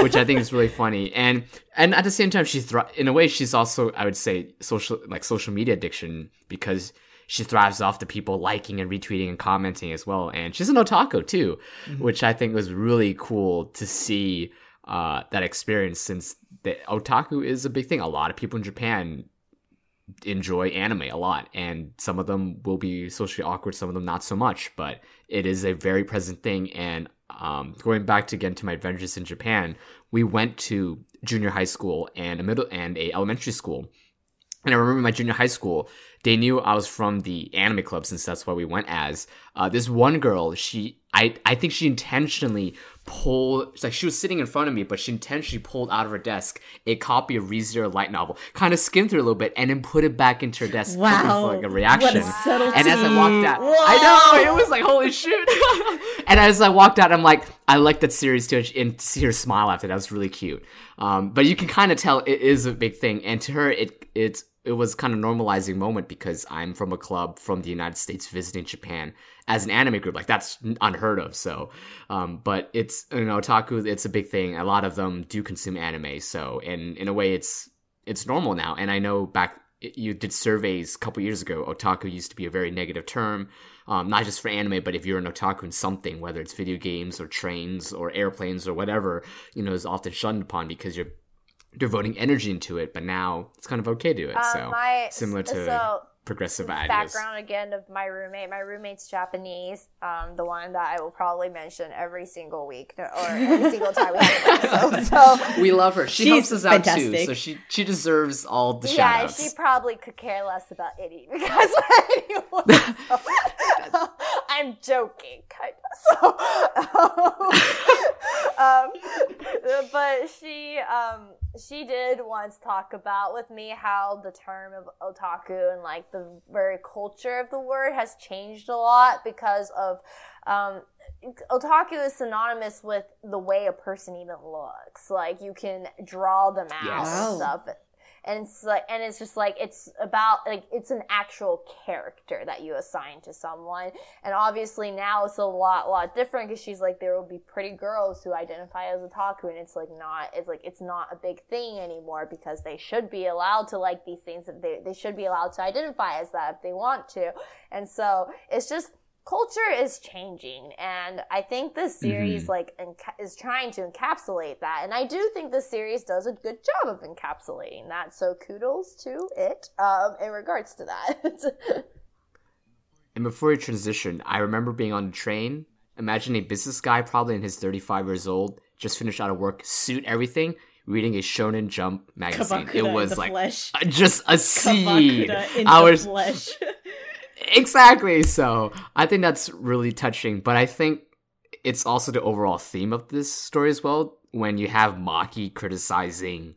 which I think is really funny. And at the same time, she's also, I would say, social media addiction, because she thrives off the people liking and retweeting and commenting as well. And she's an otaku too, mm-hmm. which I think was really cool to see that experience, since the otaku is a big thing. A lot of people in Japan enjoy anime a lot, and some of them will be socially awkward, some of them not so much, but it is a very present thing. And going back again to my adventures in Japan, we went to junior high school and a elementary school, and I remember my junior high school, they knew I was from the anime club, since that's what we went as. This one girl, I think she intentionally pulled, like, she was sitting in front of me, but she intentionally pulled out of her desk a copy of Re:Zero Light Novel, kind of skimmed through a little bit, and then put it back into her desk. Wow. For, like, a reaction. What a subtlety. And as I walked out, wow. I know, it was like, holy shit. And as I walked out, I'm like, I like that series too, and see her smile after that was really cute. But you can kind of tell it is a big thing, and to her, it was kind of normalizing moment, because I'm from a club from the United States visiting Japan as an anime group. Like, that's unheard of. So, but it's, otaku, it's a big thing. A lot of them do consume anime. So, and in a way it's normal now. And I know you did surveys a couple years ago. Otaku used to be a very negative term, not just for anime, but if you're an otaku in something, whether it's video games or trains or airplanes or whatever, is often shunned upon because you're devoting energy into it, but now it's kind of okay to do it. Progressive ideas. Background again of my roommate. My roommate's Japanese. The one that I will probably mention every single week or every single time we have an episode. So we love her. She's helps us out fantastic. Too. So she deserves all the shout outs. Yeah, she probably could care less about any because anyone. So. I'm joking, kind of. But she did once talk about with me how the term of otaku and like the very culture of the word has changed a lot because of otaku is synonymous with the way a person even looks. Like, you can draw them out and stuff. And it's like, and it's just like, it's about, like, it's an actual character that you assign to someone. And obviously now it's a lot different, because she's like, there will be pretty girls who identify as otaku, and it's not a big thing anymore, because they should be allowed to like these things, that they should be allowed to identify as that if they want to. And so it's just, culture is changing, and I think this series is trying to encapsulate that, and I do think the series does a good job of encapsulating that, so kudos to it in regards to that. And before we transition, I remember being on a train, imagine a business guy probably in his 35 years old, just finished out of work, suit, everything, reading a Shonen Jump magazine. Kabakuda, it was like flesh. Just a seed. Flesh. Exactly. So I think that's really touching, but I think it's also the overall theme of this story as well. When you have Maki criticizing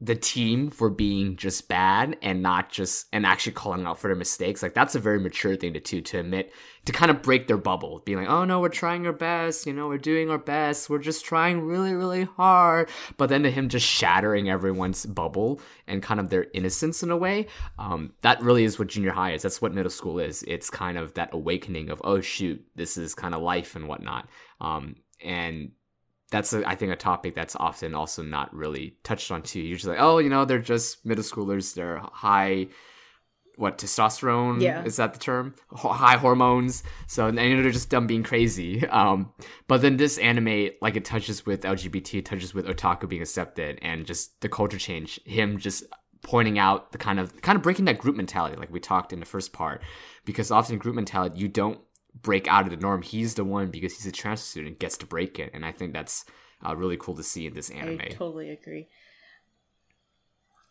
the team for being just bad and not just, and actually calling out for their mistakes, like, that's a very mature thing to admit, to kind of break their bubble, being like, oh no, we're trying our best, we're doing our best, we're just trying really, really hard. But then to him just shattering everyone's bubble and kind of their innocence in a way, that really is what junior high is. That's what middle school is. It's kind of that awakening of, oh shoot, this is kind of life and whatnot. And that's, I think, a topic that's often also not really touched on too. You're just like, oh, they're just middle schoolers. They're high, testosterone? Yeah. Is that the term? High hormones. So, and they're just dumb being crazy. But then this anime, like, it touches with LGBT, it touches with otaku being accepted, and just the culture change. Him just pointing out the kind of breaking that group mentality, like we talked in the first part. Because often group mentality, you don't break out of the norm. He's the one, because he's a trans student, gets to break it, and I think that's really cool to see in this anime. I totally agree.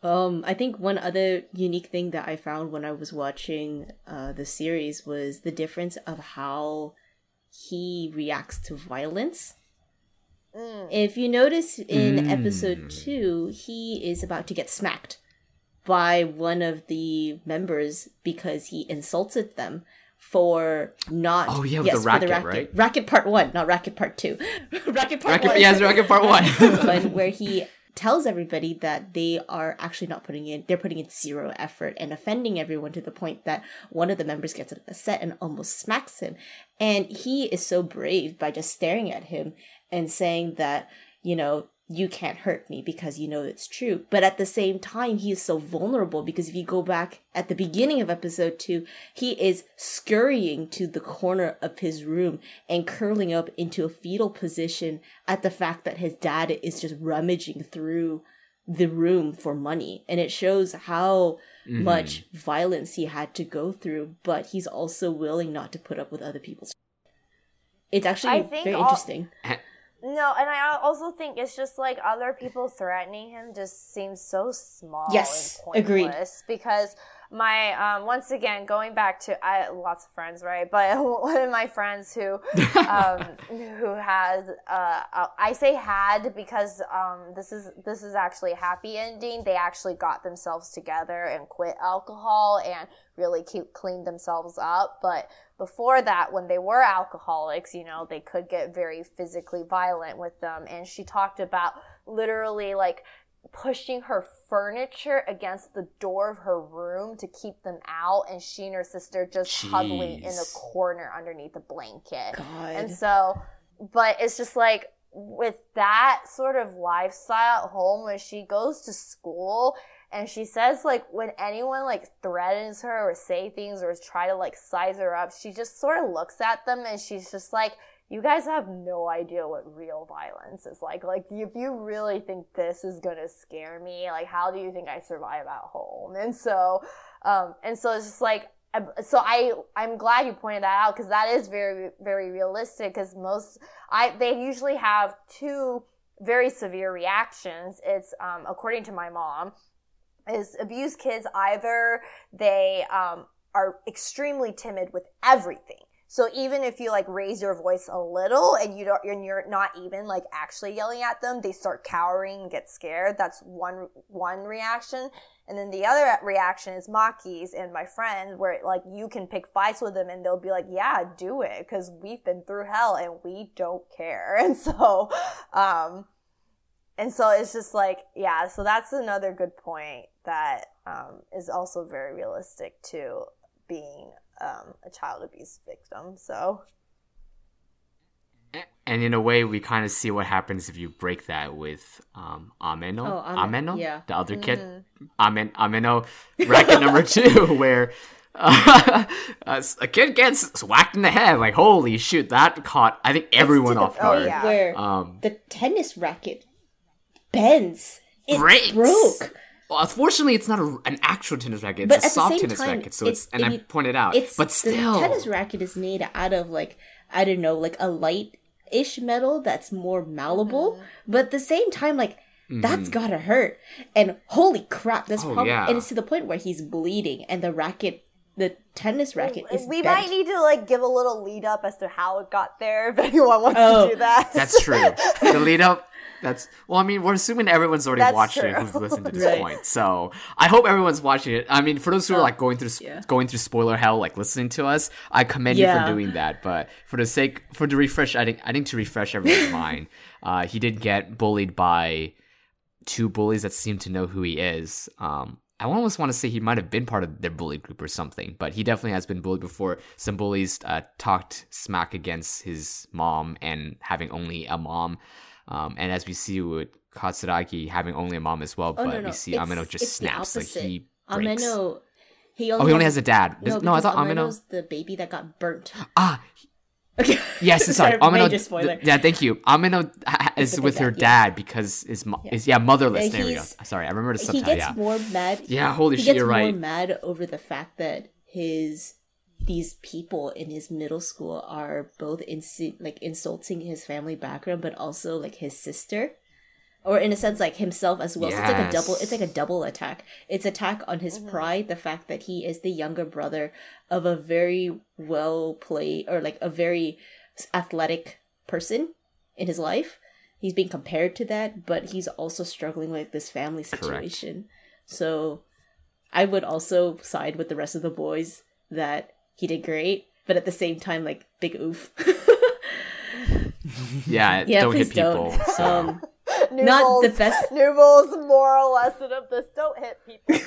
I think one other unique thing that I found when I was watching the series was the difference of how he reacts to violence If you notice in episode 2, he is about to get smacked by one of the members because he insulted them for not... Oh, yeah, yes, with the racket, right? Racket Part 1, not Racket Part 2. Racket Part 1. Yes, Racket Part 1. Where he tells everybody that they are actually not putting in... They're putting in zero effort and offending everyone to the point that one of the members gets upset and almost smacks him. And he is so brave by just staring at him and saying that, you know, you can't hurt me because you know it's true. But at the same time, he is so vulnerable because if you go back at the beginning of episode 2, he is scurrying to the corner of his room and curling up into a fetal position at the fact that his dad is just rummaging through the room for money. And it shows how much violence he had to go through, but he's also willing not to put up with other people's. It's actually very interesting. No, and I also think it's just, like, other people threatening him just seems so small and pointless. Agreed. Because my, once again, going back to, I lots of friends, right? But one of my friends who, who has, I say had because this is actually a happy ending. They actually got themselves together and quit alcohol and really cleaned themselves up, but... Before that, when they were alcoholics, you know, they could get very physically violent with them. And she talked about literally, like, pushing her furniture against the door of her room to keep them out. And she and her sister just huddling in a corner underneath a blanket. God. And so, but it's just like, with that sort of lifestyle at home, when she goes to school... And she says, like, when anyone, like, threatens her or say things or try to, like, size her up, she just sort of looks at them and she's just like, you guys have no idea what real violence is like. Like, if you really think this is going to scare me, like, how do you think I survive at home? And so it's just like, so I'm glad you pointed that out because that is very, very realistic because they usually have two very severe reactions. It's, according to my mom, is abused kids either they are extremely timid with everything. So even if you like raise your voice a little and you're not even like actually yelling at them, they start cowering and get scared. That's one reaction. And then the other reaction is Maki's and my friend, where like you can pick fights with them and they'll be like, yeah, do it, because we've been through hell and we don't care. And so it's just like, yeah, so that's another good point that is also very realistic to being a child abuse victim. So, and in a way, we kind of see what happens if you break that with Ameno. Oh, Ameno? Yeah. The other kid. Ameno, racket number 2, where a kid gets whacked in the head. Like, holy shoot, that caught, I think, everyone off guard. Oh, yeah. Where the tennis racket bends. It broke. Well, unfortunately, it's not an actual tennis racket. It's a soft tennis racket. So it's and I pointed out. But still, the tennis racket is made out of like I don't know, like a light-ish metal that's more malleable. But at the same time, like that's gotta hurt. And holy crap, that's probably and it's to the point where he's bleeding, and the racket. The tennis racket is We bent. Might need to, like, give a little lead-up as to how it got there, if anyone wants to do that. That's true. The lead-up, that's... Well, I mean, we're assuming everyone's already watched it who's listened to this point. So, I hope everyone's watching it. I mean, for those who are, like, going through spoiler hell, like, listening to us, I commend you for doing that. But for the sake... For the refresh, I think to refresh everyone's mind, he did get bullied by two bullies that seem to know who he is. I almost want to say he might have been part of their bully group or something, but he definitely has been bullied before. Some bullies talked smack against his mom and having only a mom. And as we see with Katsuragi having only a mom as well, we see Ameno just snaps. Like he breaks. Ameno, he only has a dad. No, I thought Ameno's the baby that got burnt. Okay. Yes, sorry. Ameno, thank you. Ameno is with her dad because is motherless. There we go. Sorry, I remember the subtitle. He gets more mad. Yeah, holy shit, you're right. He gets more mad over the fact that these people in his middle school are both insulting his family background, but also like his sister, or in a sense like himself as well. Yes. So it's like a double attack. It's attack on his pride, the fact that he is the younger brother of a very well played or like a very athletic person in his life. he's being compared to that, but he's also struggling with this family situation. Correct. So I would also side with the rest of the boys that he did great, but at the same time, like, big oof. Yeah, don't hit people. Don't. So. Not the best. Noobles, moral lesson of this: don't hit people.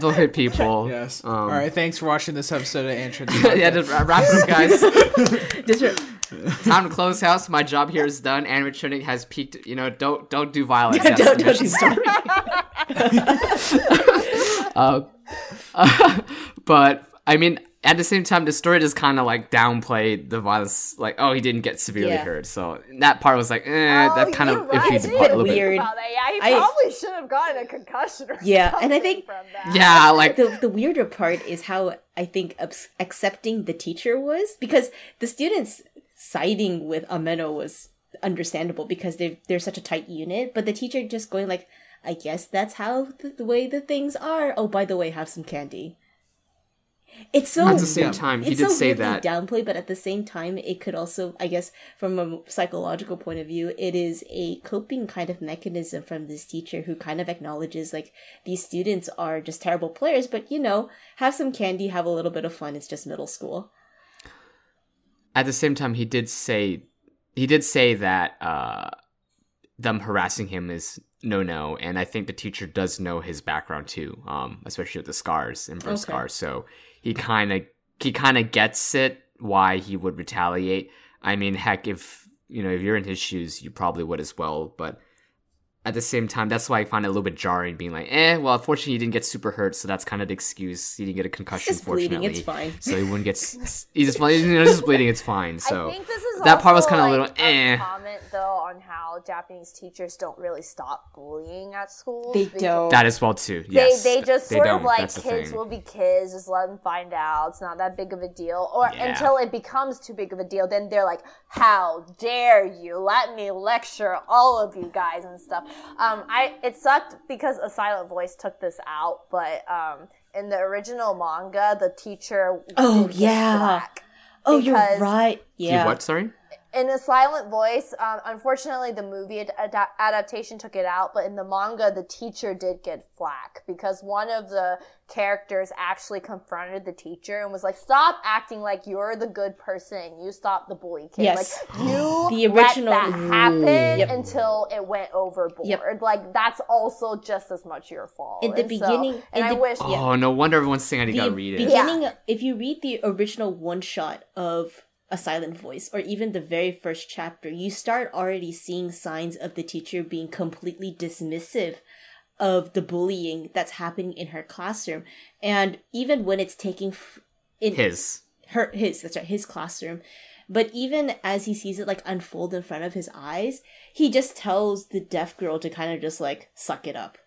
Don't hit people. Yes. All right. Thanks for watching this episode of Entrance. Yeah, just wrap it up, guys. Time to close house. My job here is done. Anime Trending has peaked. You know, don't do violence. Yeah, don't do violence. But I mean, at the same time, the story just kind of, like, downplayed the violence. Like, oh, he didn't get severely hurt. So that part was like, that kind of iffy. Right. A little weird. Bit. Yeah, he probably should have gotten a concussion or something. And I think, from that. Yeah, like, the weirder part is how I think accepting the teacher was, because the students siding with Ameno was understandable because they're such a tight unit, but the teacher just going like, I guess that's how the way the things are. Oh, by the way, have some candy. It's so at the same time he did say that downplay, but at the same time it could also, I guess, from a psychological point of view, it is a coping kind of mechanism from this teacher who kind of acknowledges, like, these students are just terrible players, but, you know, have some candy, have a little bit of fun, it's just middle school. At the same time, he did say that them harassing him is no, and I think the teacher does know his background too, especially with the scars and burn scars. So he kind of gets it why he would retaliate. I mean, heck, if you're in his shoes, you probably would as well. But at the same time, that's why I find it a little bit jarring, being like, well, unfortunately, he didn't get super hurt, so that's kind of the excuse. He didn't get a concussion, it's fortunately. Bleeding, it's fine. So he wouldn't get. He's just bleeding. It's fine. So I think this is that part was kind of like, a little. Comment though on how Japanese teachers don't really stop bullying at school. They don't. That as well too. Yes. They just sort of like, kids will be kids. Just let them find out. It's not that big of a deal. Or until it becomes too big of a deal, then they're like, how dare you? Let me lecture all of you guys and stuff. It sucked because A Silent Voice took this out, but in the original manga, the teacher you're right. Yeah. What? Sorry. In A Silent Voice, unfortunately, the movie adaptation took it out, but in the manga, the teacher did get flack because one of the characters actually confronted the teacher and was like, stop acting like you're the good person. You stop the bully kid. Yes. Like, you let that happen until it went overboard. Yep. Like, that's also just as much your fault. In the beginning... So, and I wish... Oh, no wonder everyone's saying I gotta read it. If you read the original one-shot of A Silent Voice, or even the very first chapter, you start already seeing signs of the teacher being completely dismissive of the bullying that's happening in her classroom. And even when it's taking his classroom, but even as he sees it, like, unfold in front of his eyes, he just tells the deaf girl to kind of just, like, suck it up.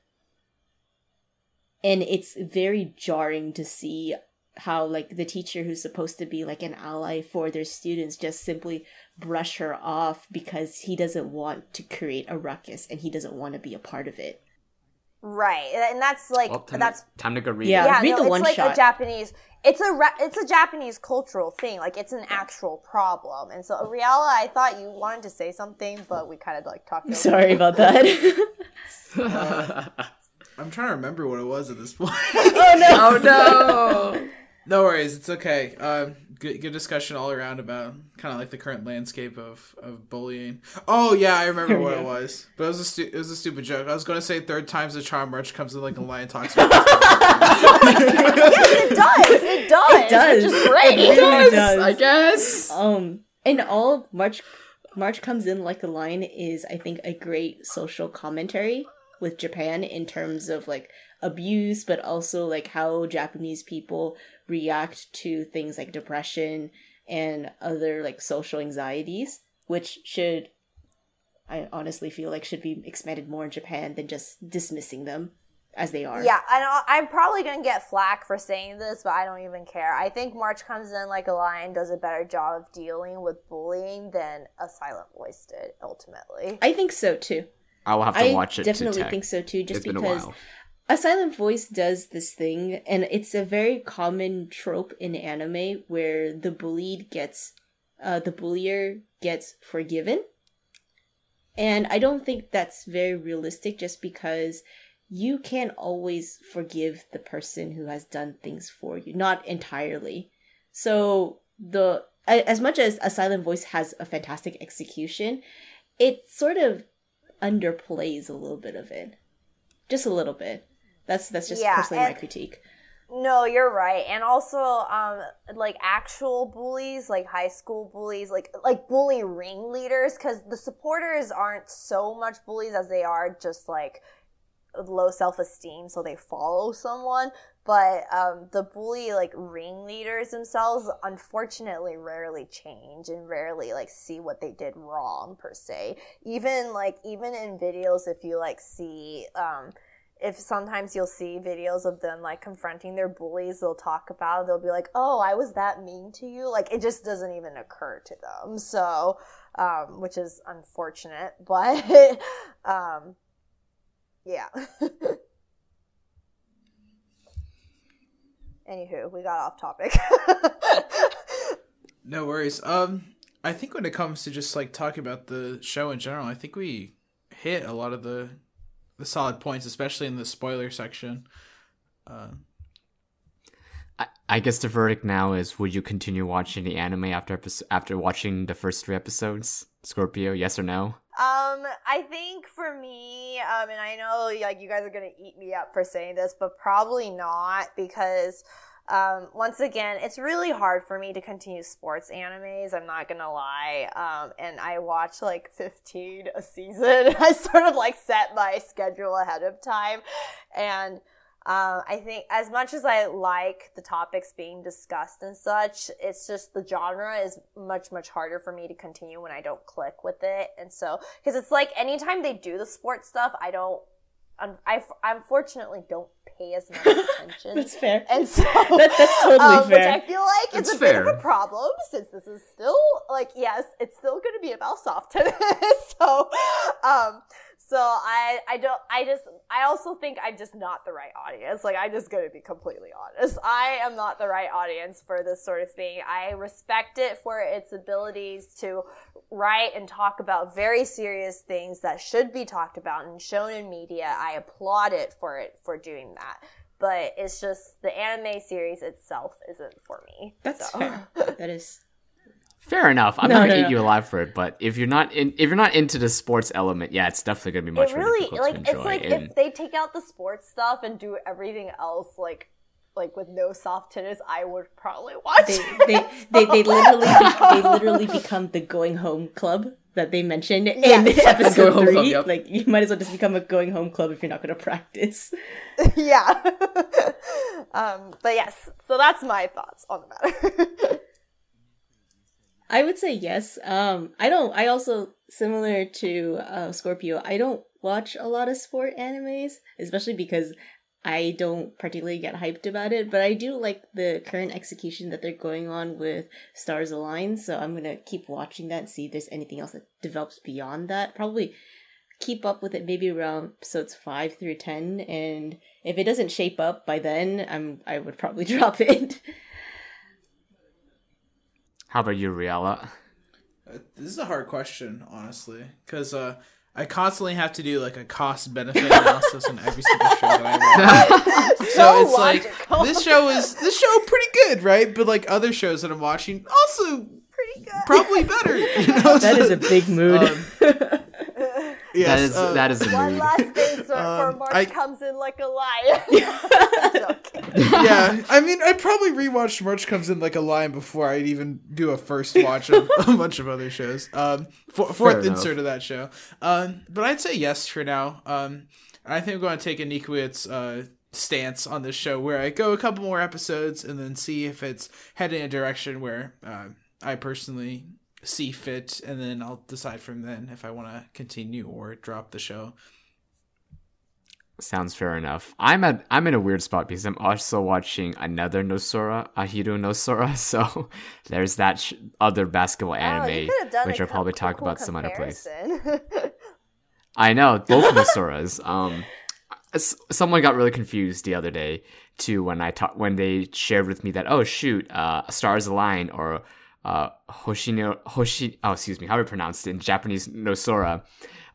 And it's very jarring to see how, like, the teacher who's supposed to be, like, an ally for their students just simply brush her off because he doesn't want to create a ruckus and he doesn't want to be a part of it. Right, and that's, like... Well, time to go read it. Yeah, read the one shot. It's, like, a Japanese... It's a Japanese cultural thing. Like, it's an actual problem. And so, Riella, I thought you wanted to say something, but we kind of, like, talked over. Sorry about that. I'm trying to remember what it was at this point. Oh, no! No worries, it's okay. Good discussion all around about kind of like the current landscape of bullying. Oh yeah, I remember what it was. But it was a stupid joke. I was going to say third time's the charm. March comes in like a lion. Talks about yes, it does. Which is great. It does. I guess. In all, March comes in like a lion is, I think, a great social commentary with Japan in terms of, like, abuse, but also, like, how Japanese people react to things like depression and other, like, social anxieties, which should, I honestly feel like, should be expanded more in Japan than just dismissing them as they are. Yeah, and I'm probably going to get flack for saying this, but I don't even care. I think March Comes in Like a Lion does a better job of dealing with bullying than A Silent Voice did, ultimately. I think so, too. I'll have to watch it. I definitely think so, too, just because... A Silent Voice does this thing, and it's a very common trope in anime where the bullier gets forgiven, And I don't think that's very realistic, just because you can't always forgive the person who has done things for you, not entirely. So as much as A Silent Voice has a fantastic execution, it sort of underplays a little bit of it. Just a little bit. That's just personally my critique. No, you're right. And also, like, actual bullies, like high school bullies, like bully ringleaders, because the supporters aren't so much bullies as they are just, like, low self-esteem, so they follow someone. But the bully, like, ringleaders themselves, unfortunately, rarely change and rarely, like, see what they did wrong, per se. Even in videos, if you, like, see... if sometimes you'll see videos of them, like, confronting their bullies, they'll talk about it. They'll be like, oh, I was that mean to you? Like, it just doesn't even occur to them. So, which is unfortunate, but, yeah. Anywho, we got off topic. No worries. I think when it comes to just, like, talking about the show in general, I think we hit a lot of the solid points, especially in the spoiler section. I guess the verdict now is: would you continue watching the anime after watching the first 3 episodes, Scorpio? Yes or no? I think for me, and I know, like, you guys are gonna eat me up for saying this, but probably not, because once again, it's really hard for me to continue sports animes, I'm not gonna lie, and I watch, like, 15 a season. I sort of, like, set my schedule ahead of time, and I think as much as I like the topics being discussed and such, it's just the genre is much, much harder for me to continue when I don't click with it, and so, because it's like, anytime they do the sports stuff, I unfortunately don't pay as much attention. That's fair. And so that's totally fair. Which I feel like it's a bit of a problem, since this is still, like, yes, it's still going to be about soft tennis. I also think I'm just not the right audience. Like, I'm just going to be completely honest. I am not the right audience for this sort of thing. I respect it for its abilities to write and talk about very serious things that should be talked about and shown in media. I applaud it for doing that. But it's just the anime series itself isn't for me. That's fair. That is... Fair enough. I'm not gonna eat you alive for it, but if you're not into the sports element, yeah, it's definitely gonna be much more difficult to enjoy. It's like, if they take out the sports stuff and do everything else, like with no soft tennis, I would probably watch. They literally become the going home club that they mentioned in episode 3. Club, yep. Like, you might as well just become a going home club if you're not going to practice. Yeah. But yes, so that's my thoughts on the matter. I would say yes. I also, similar to Scorpio, I don't watch a lot of sport animes, especially because I don't particularly get hyped about it, but I do like the current execution that they're going on with Stars Align, so I'm going to keep watching that and see if there's anything else that develops beyond that. Probably keep up with it maybe around episodes 5 through 10, and if it doesn't shape up by then, I would probably drop it. How about you, Riella? This is a hard question, honestly, because I constantly have to do, like, a cost-benefit analysis on every single show that I watch. So it's logical. Like, this show pretty good, right? But, like, other shows that I'm watching, also pretty good, probably better. You know? That is a big mood. Yes, that is a mood. One last thing for March Comes in Like a Lion. Yeah, I mean, I probably rewatched March Comes in Like a Lion before I'd even do a first watch of a bunch of other shows. Fourth insert of that show. But I'd say yes for now. I think I'm going to take Iniquiate's stance on this show, where I go a couple more episodes and then see if it's heading in a direction where I personally see fit, and then I'll decide from then if I want to continue or drop the show. Sounds fair enough. I'm in a weird spot because I'm also watching another no Sora, Ahiru no Sora, so there's that other basketball anime, which I'll probably talk about some other place. I know, both of the Soras. Someone got really confused the other day too when they shared with me that, oh shoot, Stars Align or Hoshiai no Sora, how do I pronounce it in Japanese, no Sora,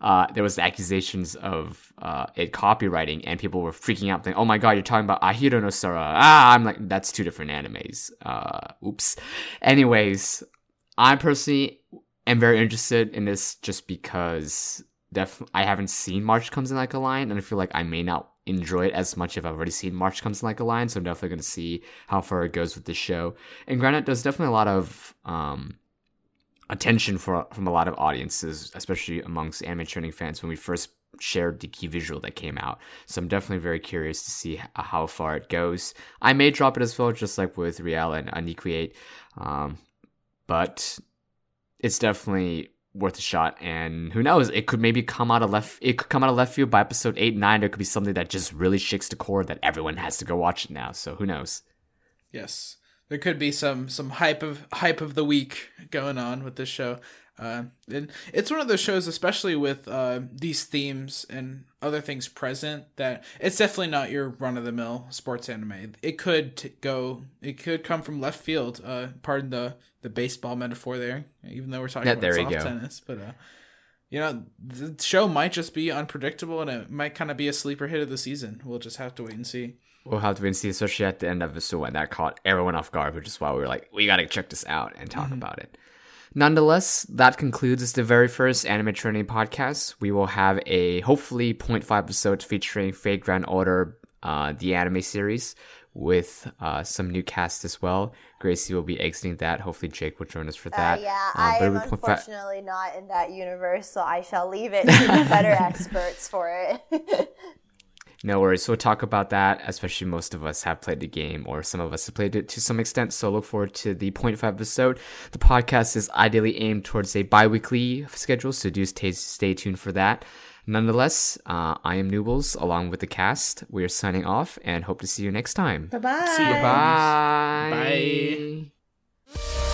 there was accusations of it copywriting, and people were freaking out, thinking, oh my god, you're talking about Ahiru no Sora. Ah, I'm like, that's two different animes. Oops. Anyways, I personally am very interested in this just because I haven't seen March Comes in Like a Lion, and I feel like I may not enjoy it as much if I've already seen March Comes in Like a Lion, so I'm definitely going to see how far it goes with this show. And granted, there's definitely a lot of attention from a lot of audiences, especially amongst anime trending fans, when we first shared the key visual that came out. So I'm definitely very curious to see how far it goes. I may drop it as well, just like with Riella and Iniquiate, but it's definitely worth a shot, and who knows, it could maybe come out of left field by episode 8 and 9. There could be something that just really shakes the core that everyone has to go watch it now, so who knows. Yes, there could be some hype of the week going on with this show, and it's one of those shows, especially with these themes and other things present, that it's definitely not your run-of-the-mill sports anime. It could come from left field, pardon the baseball metaphor there, even though we're talking about soft tennis, but the show might just be unpredictable, and it might kind of be a sleeper hit of the season. We'll just have to wait and see. We'll have to wait and see, especially at the end of this one. That caught everyone off guard, which is why we were like, we got to check this out and talk about it. Nonetheless, that concludes the very first Anime Trending Podcast. We will have a, hopefully, 0.5 episode featuring Fate Grand Order, the anime series, with some new cast as well. Gracie will be exiting that. Hopefully, Jake will join us for that. I am unfortunately not in that universe, so I shall leave it to the better experts for it. No worries. We'll talk about that, especially most of us have played the game, or some of us have played it to some extent, so look forward to the 0.5 episode. The podcast is ideally aimed towards a bi-weekly schedule, so do stay tuned for that. Nonetheless, I am Noobles, along with the cast. We are signing off, and hope to see you next time. Bye-bye. See you. Bye. Bye.